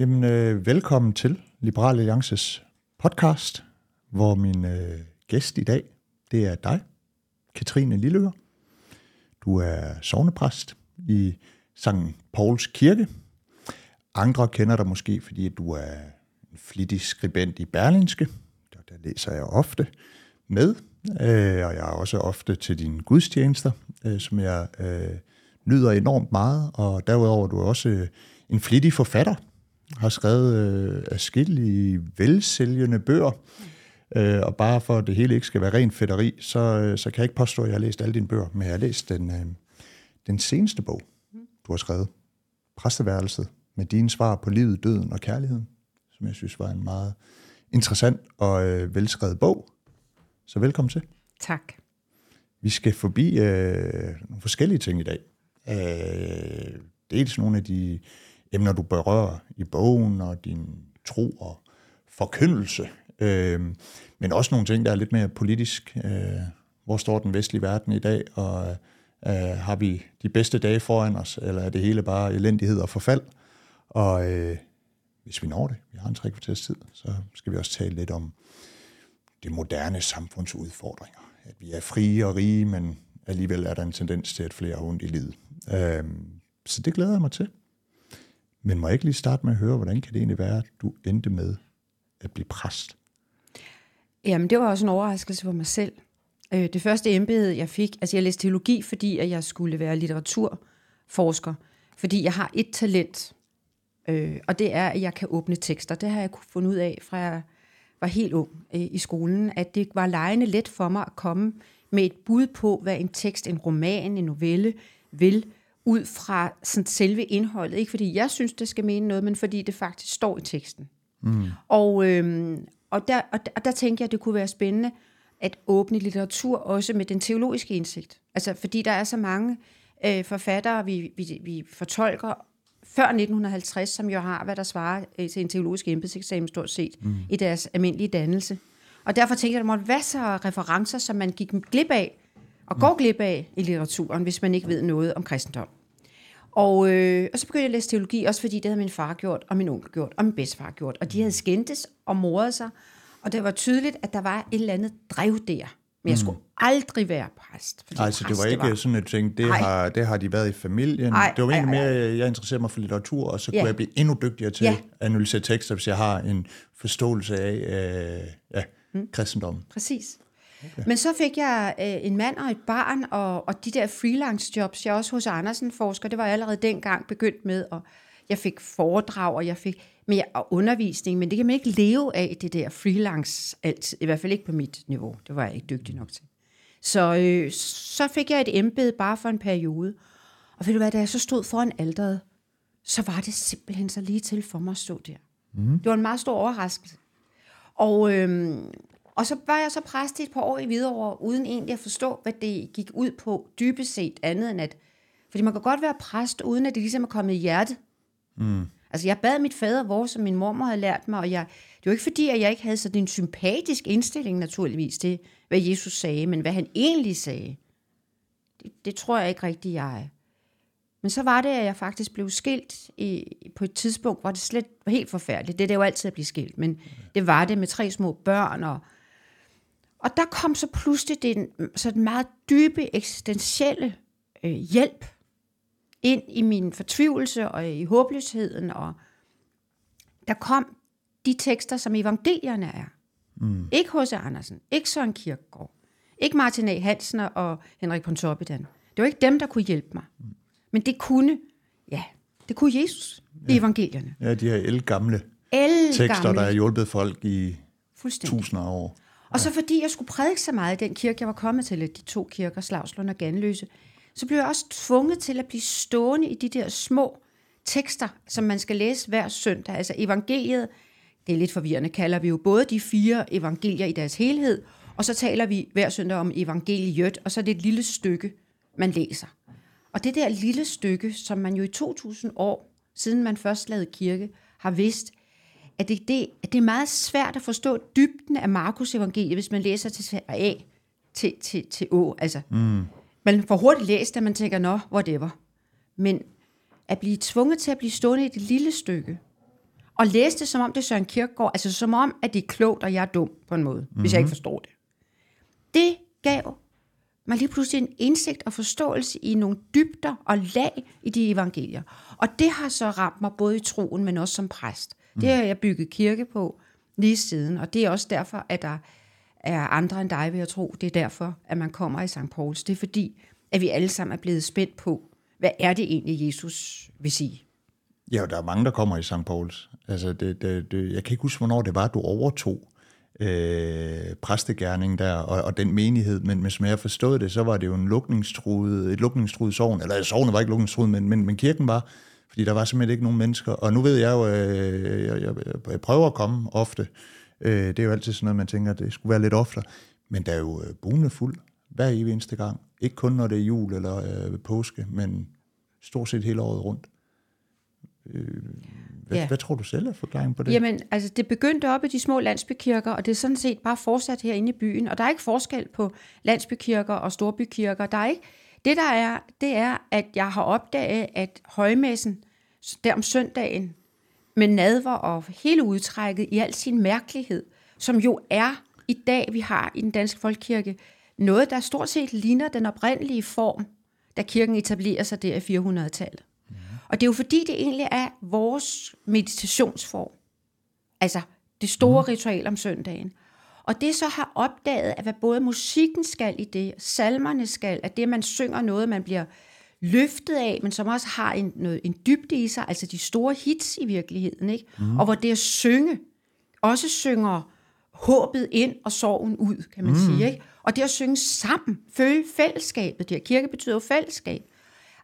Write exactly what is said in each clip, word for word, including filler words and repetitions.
Jamen, øh, velkommen til Liberal Alliances podcast, hvor min øh, gæst i dag, det er dig, Katrine Lilleøre. Du er sognepræst i Sankt Pauls Kirke. Andre kender dig måske, fordi du er en flittig skribent i Berlingske. Der, der læser jeg ofte med, øh, og jeg er også ofte til dine gudstjenester, øh, som jeg øh, nyder enormt meget. Og derudover er du også øh, en flittig forfatter, har skrevet øh, adskillige velsælgende bøger, øh, og bare for at det hele ikke skal være rent fedteri, så, øh, så kan jeg ikke påstå, at jeg har læst alle dine bøger, men jeg har læst den, øh, den seneste bog, du har skrevet, Præsteværelset, med dine svar på livet, døden og kærligheden, som jeg synes var en meget interessant og øh, velskrevet bog. Så velkommen til. Tak. Vi skal forbi øh, nogle forskellige ting i dag. Øh, dels nogle af de emner, du berører i bogen og din tro og forkyndelse, øh, men også nogle ting, der er lidt mere politisk. Øh, hvor står den vestlige verden i dag, og øh, har vi de bedste dage foran os, eller er det hele bare elendighed og forfald? Og øh, hvis vi når det, vi har en tre kvarters tid, så skal vi også tale lidt om det moderne samfunds udfordringer. At vi er frie og rige, men alligevel er der en tendens til, at flere har ondt i livet. Øh, så det glæder jeg mig til. Men må jeg ikke lige starte med at høre, hvordan kan det egentlig være, at du endte med at blive præst? Jamen, det var også en overraskelse for mig selv. Det første embede, jeg fik, altså jeg læste teologi, fordi jeg skulle være litteraturforsker, fordi jeg har et talent, og det er, at jeg kan åbne tekster. Det har jeg fundet ud af, fra jeg var helt ung i skolen, at det var lejende let for mig at komme med et bud på, hvad en tekst, en roman, en novelle vil, ud fra sådan selve indholdet. Ikke fordi jeg synes, det skal mene noget, men fordi det faktisk står i teksten. Mm. Og, øhm, og, der, og, der, og der tænkte jeg, at det kunne være spændende at åbne litteratur også med den teologiske indsigt. Altså fordi der er så mange øh, forfattere, vi, vi, vi fortolker før nitten halvtreds, som jo har, hvad der svarer øh, til en teologisk embedseksamen stort set, mm. i deres almindelige dannelse. Og derfor tænkte jeg, at der måtte være så referencer, som man gik glip af, og går glip af i litteraturen, hvis man ikke ved noget om kristendom. Og, øh, og så begyndte jeg at læse teologi, også fordi det havde min far gjort, og min onkel gjort, og min bedstefar gjort. Og de havde skændtes og moret sig, og det var tydeligt, at der var et eller andet drev der. Men jeg skulle aldrig være præst. Nej, så det var ikke var. sådan et ting, det har, det har de været i familien. Ej, det var egentlig ej, ej, ej. mere, jeg interesserede mig for litteratur, og så ja. kunne jeg blive endnu dygtigere til ja. at analysere tekster, hvis jeg har en forståelse af øh, ja, hmm. kristendommen. Præcis. Okay. Men så fik jeg øh, en mand og et barn, og, og de der freelance-jobs, jeg også hos Andersen Forsker, det var jeg allerede dengang begyndt med, og jeg fik foredrag, og jeg fik mere undervisning, men det kan man ikke leve af, det der freelance, alt, i hvert fald ikke på mit niveau, det var jeg ikke dygtig nok til. Så, øh, så fik jeg et embede bare for en periode, og ved du hvad, da jeg så stod foran alteret, så var det simpelthen så lige til for mig at stå der. Mm. Det var en meget stor overraskelse. Og Øh, Og så var jeg så præst i et par år i Hvidovre, uden egentlig at forstå, hvad det gik ud på, dybest set andet end at... Fordi man kan godt være præst, uden at det ligesom er kommet i hjertet. Mm. Altså, jeg bad mit fader vor, som min mormor havde lært mig, og jeg, det var ikke fordi, at jeg ikke havde sådan en sympatisk indstilling, naturligvis, til hvad Jesus sagde, men hvad han egentlig sagde, det, det tror jeg ikke rigtig, jeg er. Men så var det, at jeg faktisk blev skilt i, på et tidspunkt, hvor det slet var helt forfærdeligt. Det er det jo altid at blive skilt, men okay. det var det med tre små børn og... Og der kom så pludselig den sådan meget dybe, eksistentielle øh, hjælp ind i min fortvivlelse og i håbløsheden. Og der kom de tekster, som evangelierne er. Mm. Ikke H C. Andersen, ikke Søren Kierkegaard, ikke Martin A. Hansen og Henrik Pontoppidan. Det var ikke dem, der kunne hjælpe mig. Mm. Men det kunne, ja, det kunne Jesus i ja. evangelierne. Ja, de her ældgamle tekster, der har hjulpet folk i tusinder af år. Og så fordi jeg skulle prædike så meget i den kirke, jeg var kommet til, de to kirker, Slavslund og Ganløse, så blev jeg også tvunget til at blive stående i de der små tekster, som man skal læse hver søndag. Altså evangeliet, det er lidt forvirrende, kalder vi jo både de fire evangelier i deres helhed, og så taler vi hver søndag om evangeliet, og så er det et lille stykke, man læser. Og det der lille stykke, som man jo i to tusind år, siden man først lavede kirke, har vidst, at det, det, at det er meget svært at forstå dybden af Markus evangeliet, hvis man læser til A til, til, til Å. Altså, mm. man får hurtigt læst, at man tænker, nå, whatever. Men at blive tvunget til at blive stående i det lille stykke, og læse det, som om det er Søren Kierkegaard, altså som om, at det er klogt, og jeg er dum på en måde, mm-hmm. hvis jeg ikke forstår det. Det gav mig lige pludselig en indsigt og forståelse i nogle dybder og lag i de evangelier. Og det har så ramt mig både i troen, men også som præst. Mm. Det har jeg bygget kirke på lige siden, og det er også derfor, at der er andre end dig, vil jeg tro. Det er derfor, at man kommer i Sankt Pauls. Det er fordi, at vi alle sammen er blevet spændt på, hvad er det egentlig, Jesus vil sige? Ja, der er mange, der kommer i Sankt Pauls. Altså, det, det, det, jeg kan ikke huske, hvornår det var, du overtog øh, præstegerningen der, og, og den menighed, men, men som jeg forstod det, så var det jo en lukningstruet, et lukningstruet sogn, eller sognet var ikke lukningstruet, men, men, men kirken var, fordi der var simpelthen ikke nogen mennesker, og nu ved jeg jo, øh, jeg, jeg, jeg prøver at komme ofte, øh, det er jo altid sådan noget, man tænker, det skulle være lidt oftere, men der er jo øh, bugnende fuld hver evig eneste gang, ikke kun når det er jul eller øh, påske, men stort set hele året rundt. Hvad, ja. hvad tror du selv er forklaringen på det? Jamen, altså det begyndte op i de små landsbykirker, og det er sådan set bare fortsat herinde i byen, og der er ikke forskel på landsbykirker og storbykirker. Der er ikke. Det der er, det er, at jeg har opdaget, at højmessen der om søndagen med nadver og hele udtrækket i al sin mærkelighed, som jo er i dag, vi har i den danske folkekirke, noget, der stort set ligner den oprindelige form, da kirken etablerer sig der i firehundredetallet. Og det er jo fordi, det egentlig er vores meditationsform. Altså det store ritual om søndagen. Og det så har opdaget, at hvad både musikken skal i det, salmerne skal, at det, man synger noget, man bliver løftet af, men som også har en, noget, en dybde i sig, altså de store hits i virkeligheden, ikke? Mm. Og hvor det at synge også synger håbet ind og sorgen ud, kan man mm. sige, ikke? Og det at synge sammen, føle fællesskabet, det her kirke betyder jo fællesskab.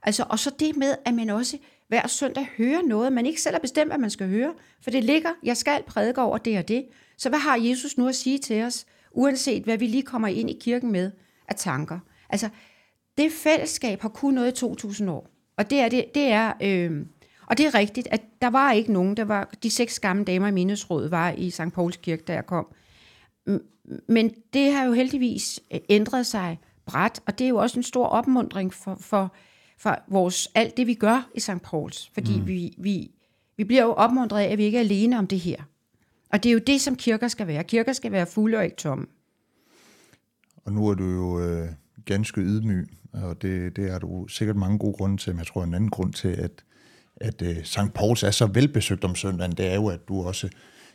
Altså, og så det med, at man også hver søndag hører noget, man ikke selv har bestemt, hvad man skal høre, for det ligger, jeg skal prædike over det og det. Så hvad har Jesus nu at sige til os, uanset hvad vi lige kommer ind i kirken med af tanker? Altså, det fællesskab har kun noget i to tusind år, og det er, det, det er, øh, og det er rigtigt, at der var ikke nogen, der var, de seks gamle damer i menighedsrådet var i Sankt Pauls Kirke, da jeg kom. Men det har jo heldigvis ændret sig brat, og det er jo også en stor opmuntring for, for for vores, alt det, vi gør i Sankt Pauls. Fordi mm. vi, vi, vi bliver jo opmuntret af, at vi ikke er alene om det her. Og det er jo det, som kirker skal være. Kirker skal være fulde og ikke tomme. Og nu er du jo øh, ganske ydmyg, og det, det har du sikkert mange gode grunde til, men jeg tror en anden grund til, at, at øh, Sankt Pauls er så velbesøgt om søndagen, det er jo, at du også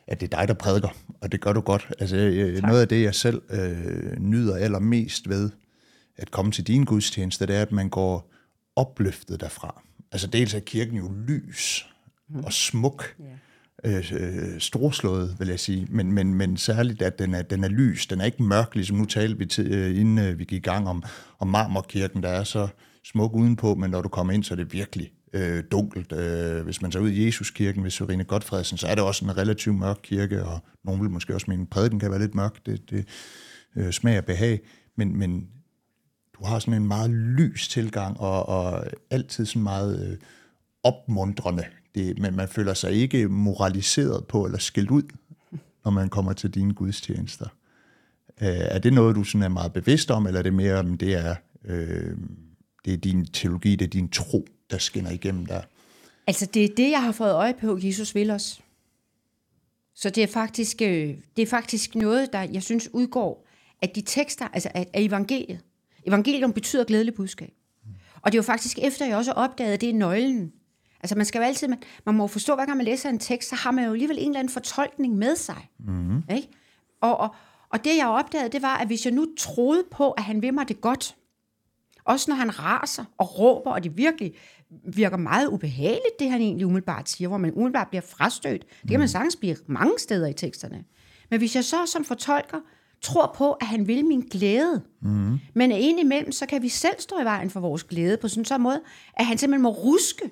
at det er dig, der prædiker, og det gør du godt. Altså, øh, noget af det, jeg selv øh, nyder allermest ved at komme til din gudstjeneste, det er, at man går opløftet derfra. Altså dels er kirken jo lys mm. og smuk, yeah. øh, storslået, vil jeg sige, men, men, men særligt, at den er, den er lys, den er ikke mørk, ligesom nu talte vi til, øh, inden øh, vi gik i gang om, om Marmorkirken, der er så smuk udenpå, men når du kommer ind, så er det virkelig øh, dunkelt. Øh, hvis man tager ud i Jesuskirken ved Sørenne Godfredsen, så er det også en relativt mørk kirke, og nogen vil måske også mene, at prædiken kan være lidt mørk, det, det øh, smager behag, men, men du har sådan en meget lys tilgang, og, og altid sådan meget øh, opmuntrende. Det, men man føler sig ikke moraliseret på, eller skilt ud, når man kommer til dine gudstjenester. Øh, er det noget, du sådan er meget bevidst om, eller er det mere, om det er, øh, det er din teologi, det er din tro, der skinner igennem der? Altså, det er det, jeg har fået øje på, Jesus vil os. Så det er faktisk, øh, det er faktisk noget, der, jeg synes, udgår af de tekster, altså af, af evangeliet. Evangelium betyder glædelig budskab. Og det er jo faktisk efter, jeg også opdagede, det er nøglen. Altså man skal jo altid, man, man må forstå, hver gang man læser en tekst, så har man jo alligevel en eller anden fortolkning med sig. Mm-hmm. Ikke? Og, og, og det jeg opdagede, det var, at hvis jeg nu troede på, at han vil mig det godt, også når han raser og råber, og det virkelig virker meget ubehageligt, det han egentlig umiddelbart siger, hvor man umiddelbart bliver frastødt. Det kan man sagtens blive mange steder i teksterne. Men hvis jeg så som fortolker, tror på, at han vil min glæde. Mm. Men indimellem, så kan vi selv stå i vejen for vores glæde på sådan en måde, at han simpelthen må ruske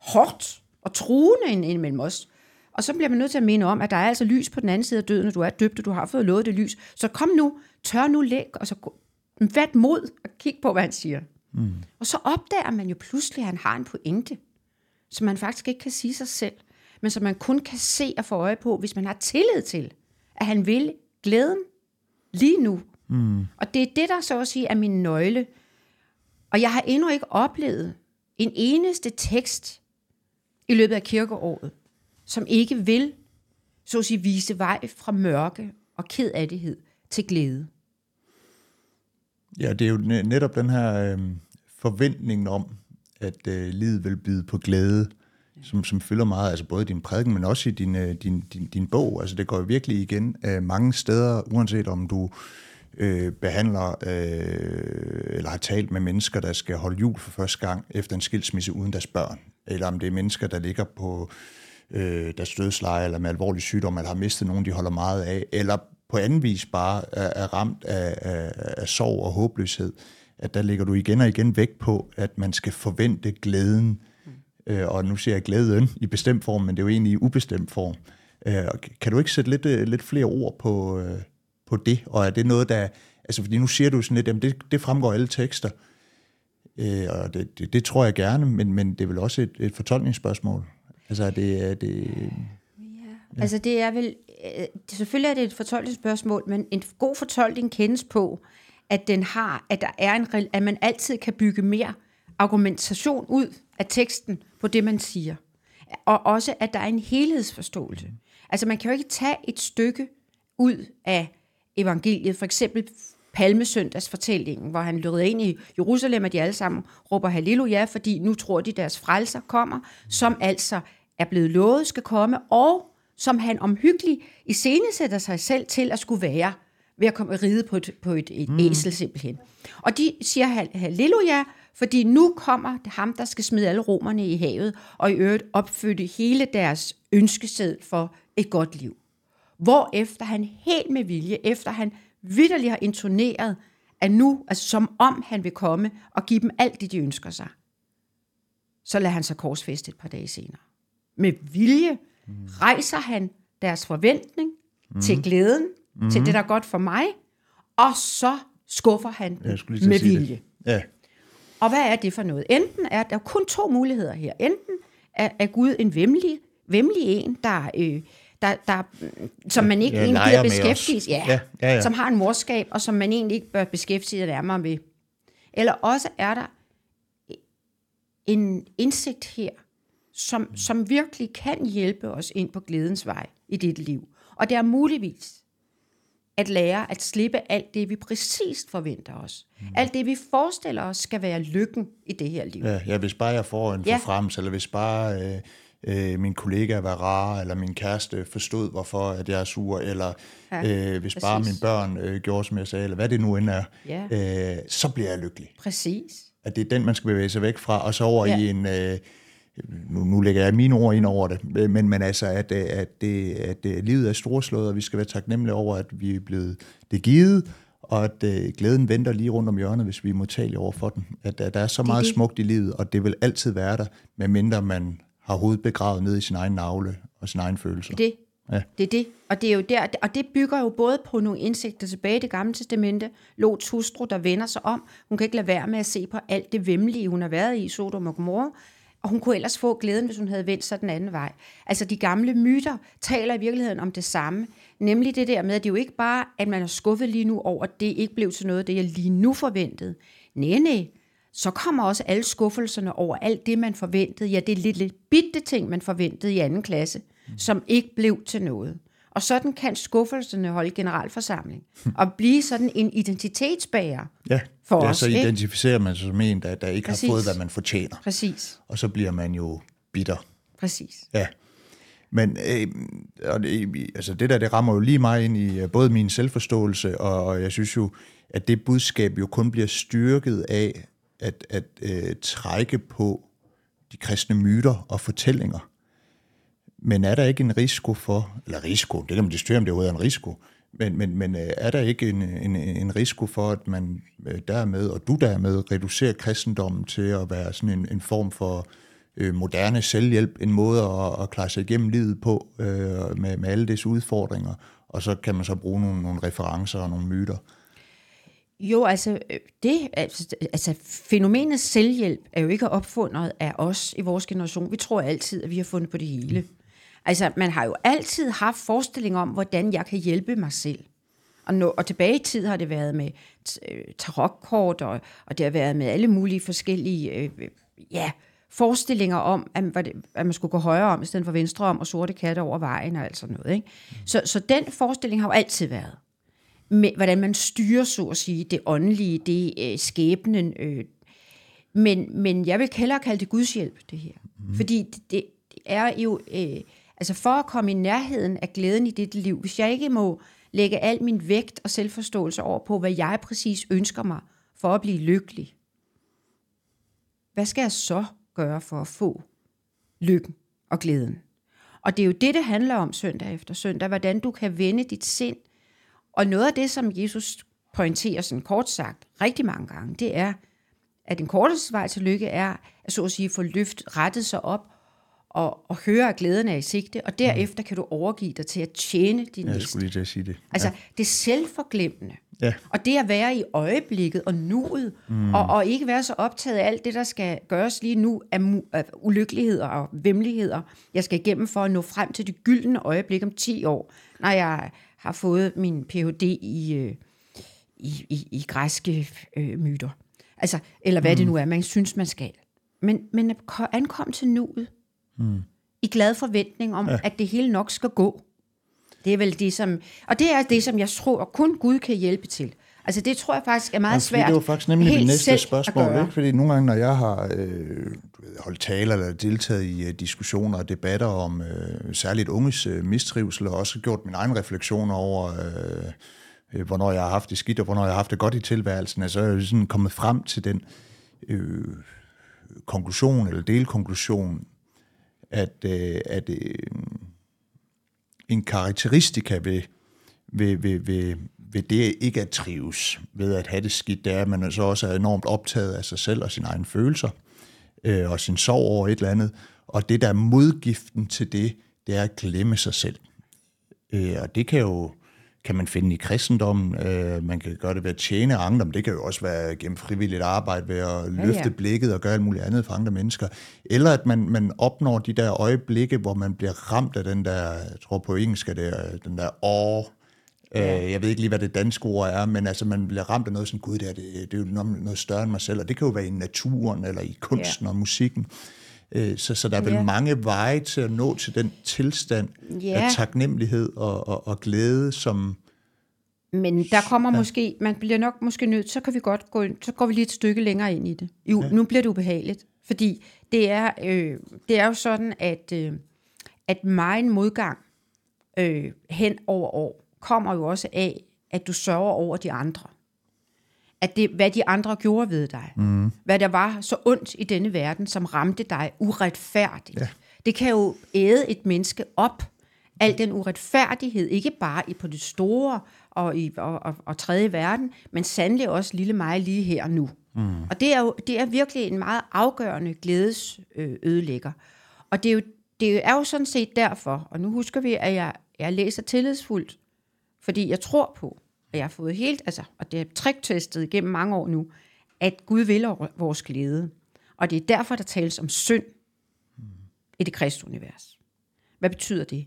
hårdt og truende indimellem os. Og så bliver man nødt til at minde om, at der er altså lys på den anden side af døden, og du er døbt, og du har fået lovet det lys. Så kom nu, tør nu læg, og så vær mod og kig på, hvad han siger. Mm. Og så opdager man jo pludselig, at han har en pointe, som man faktisk ikke kan sige sig selv, men som man kun kan se og få øje på, hvis man har tillid til, at han vil glæden lige nu. Mm. Og det er det, der så at sige er min nøgle. Og jeg har endnu ikke oplevet en eneste tekst i løbet af kirkeåret, som ikke vil, så at sige, vise vej fra mørke og kedelighed til glæde. Ja, det er jo netop den her øh, forventning om, at øh, livet vil byde på glæde, som, som fylder meget, altså både i din prædiken, men også i din, øh, din, din, din bog. Altså det går virkelig igen øh, mange steder, uanset om du øh, behandler øh, eller har talt med mennesker, der skal holde jul for første gang efter en skilsmisse uden deres børn, eller om det er mennesker, der ligger på øh, deres dødsleje, eller med alvorlig sygdom, eller har mistet nogen, de holder meget af, eller på anden vis bare er, er ramt af, af, af sorg og håbløshed, at der ligger du igen og igen vægt på, at man skal forvente glæden, mm. øh, og nu siger jeg glæden i bestemt form, men det er jo egentlig i ubestemt form. Øh, kan du ikke sætte lidt, lidt flere ord på, øh, på det, og er det noget, der, altså fordi nu siger du sådan lidt, jamen det, det fremgår alle tekster, øh, og det, det, det tror jeg gerne, men, men det er vel også et, et fortolkningsspørgsmål. Altså er det... Er det ja. Altså det er vel... Selvfølgelig er det et fortolkningsspørgsmål, men en god fortolkning kendes på, at den har, at der er en, at man altid kan bygge mere argumentation ud af teksten på det man siger, og også at der er en helhedsforståelse. Altså man kan jo ikke tage et stykke ud af evangeliet, for eksempel Palmesøndagsfortællingen, hvor han lød ind i Jerusalem, og de alle sammen råber halleluja, fordi nu tror de deres frelser kommer, som altså er blevet lovet skal komme, og som han omhyggeligt iscenesætter sig selv til at skulle være, ved at komme og ride på et, på et, et mm. æsel simpelthen. Og de siger halleluja, fordi nu kommer ham, der skal smide alle romerne i havet, og i øvrigt opfylde hele deres ønskeseddel for et godt liv. Hvorefter han helt med vilje, efter han vitterligt har intoneret, at nu, altså som om han vil komme og give dem alt det, de ønsker sig, så lader han sig korsfæste et par dage senere. Med vilje rejser han deres forventning mm. til glæden, mm. til det, der er godt for mig, og så skuffer han med vilje. Ja. Og hvad er det for noget? Enten er der er kun to muligheder her. Enten er, er Gud en væmlig, væmlig en, der, øh, der, der, som man ikke ja, egentlig bør beskæftige, ja, ja, ja, ja. som har en morskab, og som man egentlig ikke bør beskæftige sig nærmere med. Eller også er der en indsigt her, Som, som virkelig kan hjælpe os ind på glædens vej i dit liv. Og det er muligvis at lære at slippe alt det, vi præcist forventer os. Mm. Alt det, vi forestiller os, skal være lykken i det her liv. Ja, ja hvis bare jeg får en forfrems, ja. eller hvis bare øh, øh, min kollega var rar, eller min kæreste forstod, hvorfor at jeg er sur, eller ja, øh, hvis præcis. bare mine børn øh, gjorde, som jeg sagde, eller hvad det nu end er, ja. øh, så bliver jeg lykkelig. Præcis. At det er den, man skal bevæge sig væk fra, og så over ja. i en... Øh, Nu, nu lægger jeg mine ord ind over det, men, men altså, at, at, det, at livet er storslået, og vi skal være taknemmelige over, at vi er blevet det givet, og at, at glæden venter lige rundt om hjørnet, hvis vi er modtagelige over for den. At, at der er så meget det, det. smukt i livet, og det vil altid være der, medmindre man har hovedet begravet ned i sin egen navle og sin egen følelser. Det, ja. det er det, og det er jo der, og det bygger jo både på nogle indsigter tilbage i det gamle testamente. Lots hustru, der vender sig om, hun kan ikke lade være med at se på alt det væmmelige, hun har været i, Sodom og Gomorra, og hun kunne ellers få glæden, hvis hun havde vendt sig den anden vej. Altså de gamle myter taler i virkeligheden om det samme, nemlig det der med, at det jo ikke bare, at man er skuffet lige nu over, at det ikke blev til noget, det jeg lige nu forventede. Næh, næh, så kommer også alle skuffelserne over alt det, man forventede. Ja, det er lidt, lidt bitte ting, man forventede i anden klasse, som ikke blev til noget. Og sådan kan skuffelserne holde generalforsamling og blive sådan en identitetsbærer ja, for ja, os. Ja, så identificerer ikke? man sig som en, der, der ikke Præcis. har fået, hvad man fortjener. Præcis. Og så bliver man jo bitter. Præcis. Ja. Men øh, og det, altså det der, det rammer jo lige mig ind i både min selvforståelse, og jeg synes jo, at det budskab jo kun bliver styrket af at, at øh, trække på de kristne myter og fortællinger. Men er der ikke en risiko for, eller risiko, det kan man diskutere, om det er en risiko, men, men, men er der ikke en, en, en risiko for, at man dermed, og du dermed, reducerer kristendommen til at være sådan en, en form for øh, moderne selvhjælp, en måde at, at klare sig igennem livet på, øh, med, med alle disse udfordringer, og så kan man så bruge nogle, nogle referencer og nogle myter? Jo, altså, det, altså fænomenet selvhjælp er jo ikke opfundet af os i vores generation. Vi tror altid, at vi har fundet på det hele. Altså, man har jo altid haft forestilling om, hvordan jeg kan hjælpe mig selv. Og, nå, og tilbage i tid har det været med t- tarotkort, og, og det har været med alle mulige forskellige øh, ja, forestillinger om, at, at man skulle gå højre om, i stedet for venstre om, og sorte katte over vejen og alt sådan noget. Ikke? Så, så den forestilling har jo altid været, med, hvordan man styrer, så at sige, det åndelige, det øh, skæbnen. Øh. Men, men jeg vil hellere kalde det gudshjælp, det her. Mm. Fordi det, det er jo... Øh, altså for at komme i nærheden af glæden i dette liv, hvis jeg ikke må lægge al min vægt og selvforståelse over på, hvad jeg præcis ønsker mig for at blive lykkelig, hvad skal jeg så gøre for at få lykken og glæden? Og det er jo det, det handler om søndag efter søndag, hvordan du kan vende dit sind. Og noget af det, som Jesus pointerer sådan kort sagt rigtig mange gange, det er, at den korteste vej til lykke er, at så at sige få løft rettet sig op, og, og høre, at glæden er i sigte, og derefter kan du overgive dig til at tjene din næste. Jeg skulle lige til at sige det. Ja. Altså, det er selvforglemmende. Ja. Og det at være i øjeblikket og nuet, mm. og, og ikke være så optaget af alt det, der skal gøres lige nu, af, mu- af ulykkeligheder og væmmeligheder, jeg skal igennem for at nå frem til det gyldne øjeblik om ti år, når jeg har fået min P H D i, øh, i, i, i græske øh, myter. Altså, eller hvad mm. det nu er, man synes, man skal. Men, men ankom til nuet, Mm. i glad forventning om, ja. At det hele nok skal gå. Det er vel det, som... Og det er det, som jeg tror, at kun Gud kan hjælpe til. Altså, det tror jeg faktisk er meget ja, svært. Det var faktisk nemlig mit næste spørgsmål, ikke? Fordi nogle gange, når jeg har øh, holdt taler eller deltaget i uh, diskussioner og debatter om øh, særligt unges øh, mistrivsel, og også gjort mine egne refleksioner over... Øh, øh, hvornår jeg har haft det skidt, og hvornår jeg har haft det godt i tilværelsen, altså, jeg er sådan kommet frem til den øh, konklusion, eller delkonklusion, at, øh, at øh, en karakteristika ved, ved, ved, ved, ved det ikke at trives, ved at have det skidt, det er, at man så også er enormt optaget af sig selv og sine egne følelser, øh, og sin sorg over et eller andet, og det der modgiften til det, det er at glemme sig selv. Øh, og det kan jo kan man finde i kristendommen, øh, man kan gøre det ved at tjene andre, men det kan jo også være gennem frivilligt arbejde, ved at løfte ja, ja. blikket og gøre alt muligt andet for andre mennesker. Eller at man, man opnår de der øjeblikke, hvor man bliver ramt af den der, jeg tror på engelsk er det, den der awe. Ja. Øh, jeg ved ikke lige, hvad det danske ord er, men altså man bliver ramt af noget sådan, gud, det er, det, det er jo noget større end mig selv, og det kan jo være i naturen, eller i kunsten ja. og musikken. Så, så der er vel yeah. mange veje til at nå til den tilstand yeah. af taknemmelighed og, og, og glæde, som... Men der kommer ja. måske, man bliver nok måske nødt, så kan vi godt gå, så går vi lige et stykke længere ind i det. Jo, ja. Nu bliver det ubehageligt, fordi det er, øh, det er jo sådan, at, øh, at megen modgang øh, hen over år kommer jo også af, at du sørger over de andre. At det, hvad de andre gjorde ved dig. Mm. Hvad der var så ondt i denne verden, som ramte dig uretfærdigt. Ja. Det kan jo æde et menneske op. Al den uretfærdighed, ikke bare på det store og, i, og, og, og tredje verden, men sandelig også lille mig lige her og nu. Mm. Og det er jo det er virkelig en meget afgørende glædesødelægger. Og det er, jo, det er jo sådan set derfor, og nu husker vi, at jeg, jeg læser tillidsfuldt, fordi jeg tror på, og jeg har fået helt, altså, og det er triktestet gennem mange år nu, at Gud vil vores glæde. Og det er derfor, der tales om synd mm. i det kristne univers. Hvad betyder det?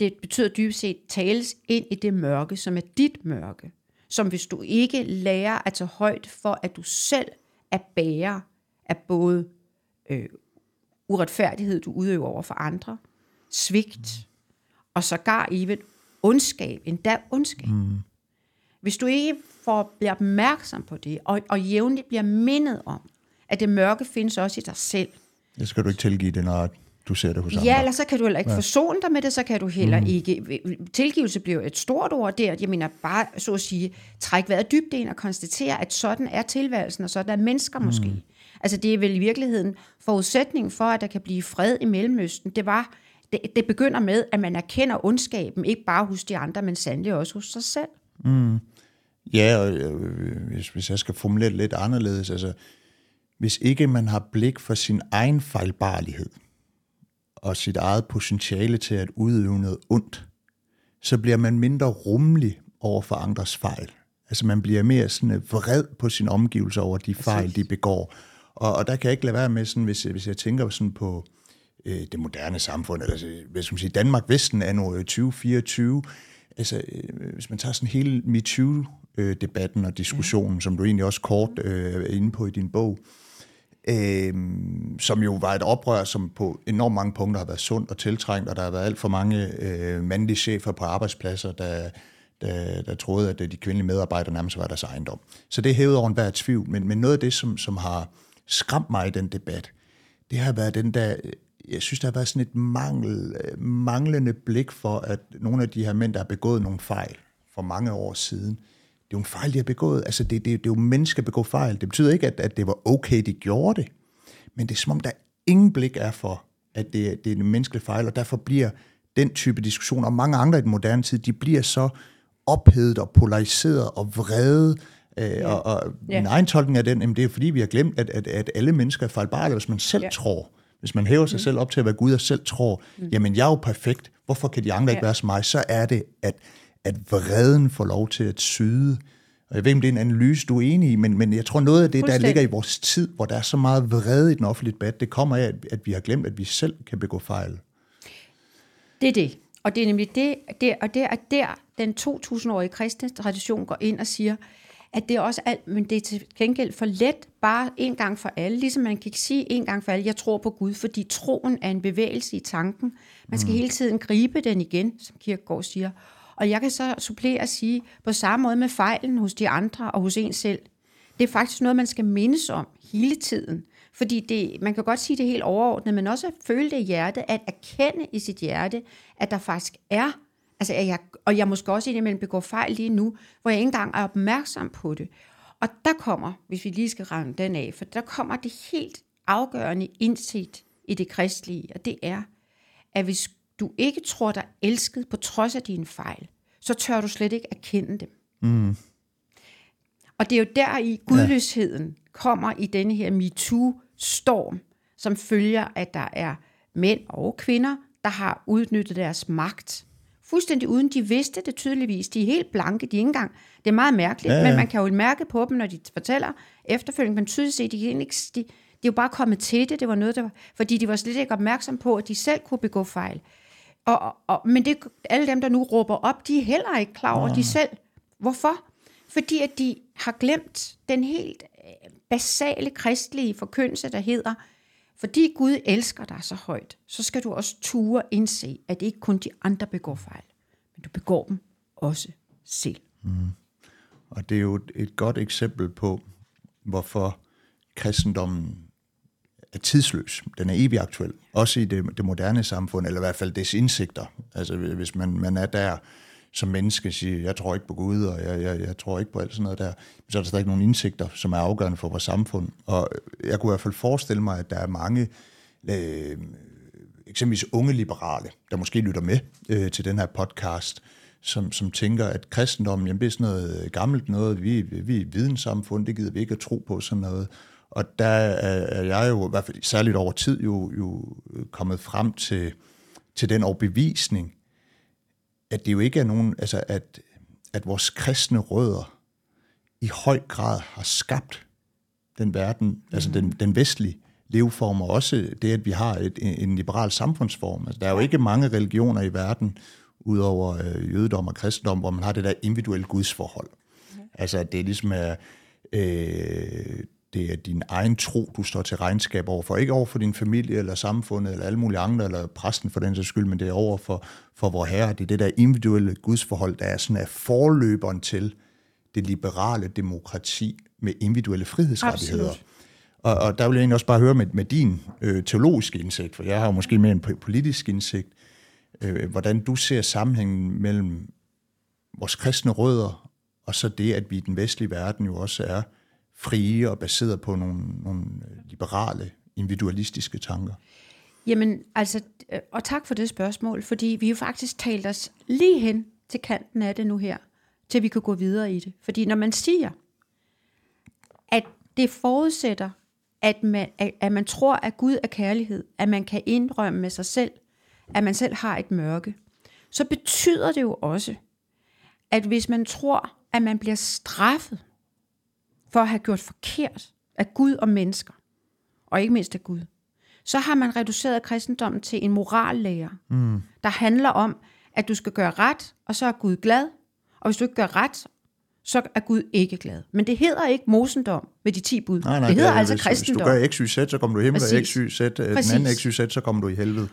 Det betyder dybest set, tales ind i det mørke, som er dit mørke. Som hvis du ikke lærer at tage højde for, at du selv er bærer af både øh, uretfærdighed, du udøver over for andre, svigt, mm. og sågar even ondskab, endda ondskab. Mm. Hvis du ikke får, bliver opmærksom på det, og, og jævnligt bliver mindet om, at det mørke findes også i dig selv. Det skal du ikke tilgive det, når du ser det hos andre. Ja, eller så kan du heller ikke ja. forsone dig med det, så kan du heller mm. ikke... Tilgivelse bliver et stort ord der, jeg mener bare, så at sige, træk vejret dybt ind og konstatere, at sådan er tilværelsen, og sådan er mennesker måske. Mm. Altså det er vel i virkeligheden forudsætningen for, at der kan blive fred i Mellemøsten. Det var... Det, det begynder med, at man erkender ondskaben, ikke bare hos de andre, men sandelig også hos sig selv. Mm. Ja, og øh, hvis jeg skal formulere det lidt anderledes, altså, hvis ikke man har blik for sin egen fejlbarlighed og sit eget potentiale til at udøve noget ondt, så bliver man mindre rummelig over for andres fejl. Altså man bliver mere sådan vred på sin omgivelse over de fejl, de begår. Og, og der kan jeg ikke lade være med, sådan, hvis, hvis jeg tænker sådan på øh, det moderne samfund, eller hvad skal man sige, Danmark-Vesten anno tyve fireogtyve, altså, hvis man tager sådan hele MeToo-debatten og diskussionen, mm. som du egentlig også kort øh, er inde på i din bog, øh, som jo var et oprør, som på enormt mange punkter har været sundt og tiltrængt, og der har været alt for mange øh, mandlige chefer på arbejdspladser, der, der, der troede, at de kvindelige medarbejdere nærmest var deres ejendom. Så det hævede over enhver tvivl, men, men noget af det, som, som har skræmt mig i den debat, det har været den der... Jeg synes, der har været sådan et mangel, manglende blik for, at nogle af de her mænd, der har begået nogle fejl for mange år siden, det er jo en fejl, de har begået. Altså, det, det, det er jo mennesker, der begår fejl. Det betyder ikke, at, at det var okay, de gjorde det. Men det er som om, der ingen blik er for, at det, det er en menneskelig fejl, og derfor bliver den type diskussion, og mange andre i den moderne tid, de bliver så ophedet og polariseret og vrede. Øh, yeah. Og, og yeah. min egen tolkning af den, jamen, det er fordi, vi har glemt, at, at, at alle mennesker er fejlbare, hvis man selv yeah. tror. Hvis man hæver sig mm. selv op til at være Gud og selv tror, mm. jamen jeg er jo perfekt, hvorfor kan de andre ikke ja. være som mig? Så er det, at, at vreden får lov til at syde. Og jeg ved ikke, om det er en analyse, du er enig i, men, men jeg tror noget af det, der ligger i vores tid, hvor der er så meget vrede i den offentlige debat, det kommer af, at, at vi har glemt, at vi selv kan begå fejl. Det er det. Og det er nemlig det, det og det er der, den to tusind-årige kristne tradition går ind og siger, at det er også alt, men det er til gengæld for let, bare en gang for alle, ligesom man kan sige en gang for alle, jeg tror på Gud, fordi troen er en bevægelse i tanken. Man skal mm. hele tiden gribe den igen, som Kierkegaard siger. Og jeg kan så supplere og sige, på samme måde med fejlen hos de andre og hos en selv, det er faktisk noget, man skal mindes om hele tiden. Fordi det, man kan godt sige det helt overordnet, men også at føle det i hjertet, at erkende i sit hjerte, at der faktisk er, altså, jeg, og jeg måske også indimellem begår fejl lige nu, hvor jeg ikke engang er opmærksom på det. Og der kommer, hvis vi lige skal ramme den af, for der kommer det helt afgørende indsigt i det kristelige, og det er, at hvis du ikke tror dig elsket på trods af dine fejl, så tør du slet ikke erkende dem. Mm. Og det er jo der i gudløsheden ja. kommer i denne her MeToo-storm, som følger, at der er mænd og kvinder, der har udnyttet deres magt, fuldstændig uden, de vidste det tydeligvis. De er helt blanke, de er ikke engang. Det er meget mærkeligt, ja, ja. men man kan jo mærke på dem, når de fortæller efterfølgende. Men tydeligt set, de, de, de er jo bare kommet til det. Det var noget, der var, fordi de var slet ikke opmærksom på, at de selv kunne begå fejl. Og, og, men det, alle dem, der nu råber op, de er heller ikke klar over ja. de selv. Hvorfor? Fordi at de har glemt den helt basale kristelige forkyndelse, der hedder, fordi Gud elsker dig så højt, så skal du også ture indse, at det ikke kun de andre begår fejl, men du begår dem også selv. Mm. Og det er jo et godt eksempel på, hvorfor kristendommen er tidsløs. Den er evig aktuel, også i det, det moderne samfund, eller i hvert fald dets indsigter. Altså hvis man, man er der som menneske, siger, jeg tror ikke på Gud, og jeg, jeg, jeg tror ikke på alt sådan noget der, så er der stadig nogle indsigter, som er afgørende for vores samfund. Og jeg kunne i hvert fald forestille mig, at der er mange, øh, eksempelvis unge liberale, der måske lytter med øh, til den her podcast, som, som tænker, at kristendommen, jamen det er sådan noget gammelt noget, vi, vi er et videnssamfund, det gider vi ikke at tro på sådan noget. Og der er jeg jo, i hvert fald særligt over tid, jo, jo kommet frem til, til den overbevisning, at det jo ikke er nogen, altså at, at vores kristne rødder i høj grad har skabt den verden, mm. altså den, den vestlige leveform, og også det, at vi har et, en liberal samfundsform. Altså, der er jo ikke mange religioner i verden, udover øh, jødedom og kristendom, hvor man har det der individuelle gudsforhold. Mm. Altså at det er ligesom er, øh, det er din egen tro, du står til regnskab overfor. Ikke over for din familie, eller samfundet, eller alle mulige andre, eller præsten for den sags skyld, men det er over for, for vor herre. Det er det der individuelle gudsforhold, der er sådan af forløberen til det liberale demokrati med individuelle frihedsrettigheder. Absolut. Og, og der vil jeg egentlig også bare høre med, med din øh, teologiske indsigt, for jeg har jo måske mere en politisk indsigt, øh, hvordan du ser sammenhængen mellem vores kristne rødder, og så det, at vi i den vestlige verden jo også er frie og baseret på nogle, nogle liberale, individualistiske tanker? Jamen, altså, og tak for det spørgsmål, fordi vi jo faktisk talte os lige hen til kanten af det nu her, til vi kan gå videre i det. Fordi når man siger, at det forudsætter, at man, at man tror, at Gud er kærlighed, at man kan indrømme med sig selv, at man selv har et mørke, så betyder det jo også, at hvis man tror, at man bliver straffet for at have gjort forkert af Gud og mennesker, og ikke mindst af Gud, så har man reduceret kristendommen til en morallærer, mm. der handler om, at du skal gøre ret, og så er Gud glad, og hvis du ikke gør ret, så er Gud ikke glad. Men det hedder ikke mosendom med de ti bud. Nej, nej, det hedder det, altså hvis, kristendom. Hvis du gør x, y, z, så kommer du i himmel, og x, y, z, den anden x, y, z, så kommer du i helvede.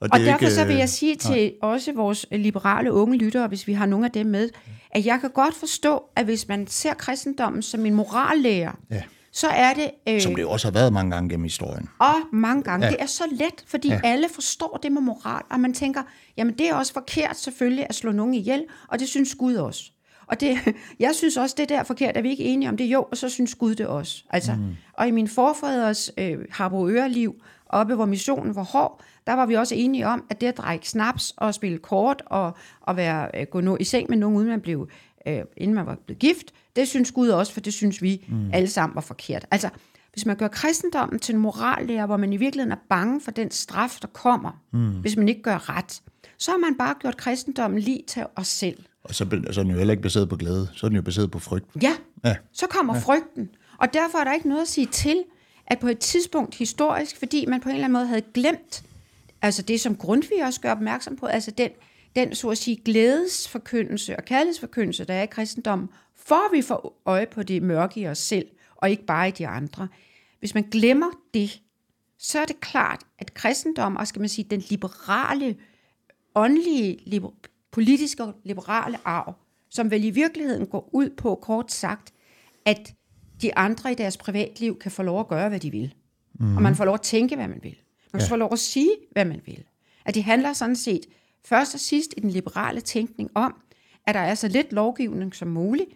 Og, og derfor ikke, så vil jeg sige til nej. også vores liberale unge lyttere, hvis vi har nogle af dem med, at jeg kan godt forstå, at hvis man ser kristendommen som en morallærer, ja. så er det... Øh, som det også har været mange gange gennem historien. Og mange gange. Ja. Det er så let, fordi ja. alle forstår det med moral, og man tænker, jamen det er også forkert selvfølgelig at slå nogen ihjel, og det synes Gud også. Og det, jeg synes også, det der er forkert, at vi ikke er enige om det. Jo, og så synes Gud det også. Altså, mm. Og i min forfædres øh, Harboøre-liv, oppe hvor missionen var hård, der var vi også enige om, at det at drikke snaps og spille kort og, og være, øh, gå no, i seng med nogen, uden man blev, øh, inden man var blevet gift, det synes Gud også, for det synes vi mm. alle sammen var forkert. Altså, hvis man gør kristendommen til en morallærer, hvor man i virkeligheden er bange for den straf, der kommer, mm. hvis man ikke gør ret, så har man bare gjort kristendommen lige til os selv. Og så, og så er den jo heller ikke baseret på glæde, så er den jo baseret på frygt. Ja, ja. så kommer ja. frygten. Og derfor er der ikke noget at sige til, at på et tidspunkt historisk, fordi man på en eller anden måde havde glemt, altså det som Grundtvig også gør opmærksom på, altså den, den så at sige glædesforkyndelse og kærlighedsforkyndelse, der er i kristendommen, får vi for øje på det mørke i os selv, og ikke bare i de andre. Hvis man glemmer det, så er det klart, at kristendommen, og skal man sige den liberale, åndelige, liber- politiske og liberale arv, som vel i virkeligheden går ud på, kort sagt, at de andre i deres privatliv kan få lov at gøre, hvad de vil. Mm. Og man får lov at tænke, hvad man vil. Man ja. får lov at sige, hvad man vil. At det handler sådan set først og sidst i den liberale tænkning om, at der er så lidt lovgivning som muligt,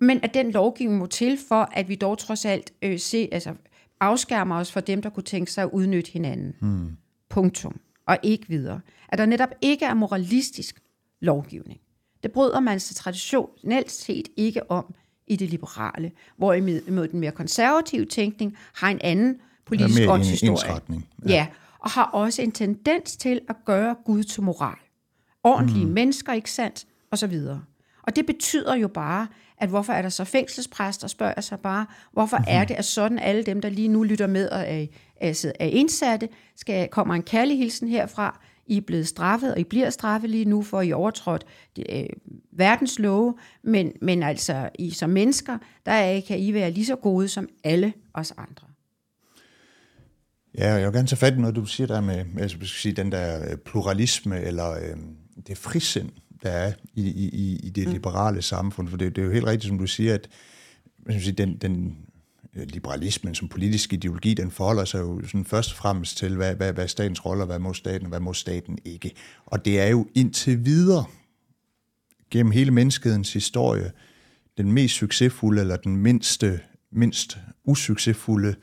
men at den lovgivning må til for, at vi dog trods alt øh, se, altså, afskærmer os for dem, der kunne tænke sig at udnytte hinanden. Mm. Punktum. Og ikke videre. At der netop ikke er moralistisk lovgivning. Det bryder man sig traditionelt set ikke om i det liberale, hvorimod den mere konservative tænkning har en anden politisk åndshistorie. Ja. ja, og har også en tendens til at gøre Gud til moral. Ordentlige mm. mennesker, ikke sandt? Og så videre. Og det betyder jo bare, at hvorfor er der så fængselspræster, spørger jeg så bare, hvorfor mm-hmm. er det, at sådan alle dem, der lige nu lytter med og er, er, er indsatte, skal, kommer en kærlig hilsen herfra, I er blevet straffet, og I bliver straffet lige nu, for I overtrådt øh, verdens love, men, men altså I som mennesker, der kan I være lige så gode som alle os andre. Ja, jeg vil gerne tage fat i noget, du siger der med, jeg skal sige, den der pluralisme, eller øh, det frisind, der er i, i, i det mm. liberale samfund, for det, det er jo helt rigtigt, som du siger, at jeg sige, den... den liberalismen som politisk ideologi, den forholder sig jo sådan først og fremmest til, hvad, hvad, hvad er statens rolle, hvad må staten, og hvad må staten ikke. Og det er jo indtil videre, gennem hele menneskehedens historie, den mest succesfulde, eller den mindste, mindst usuccesfulde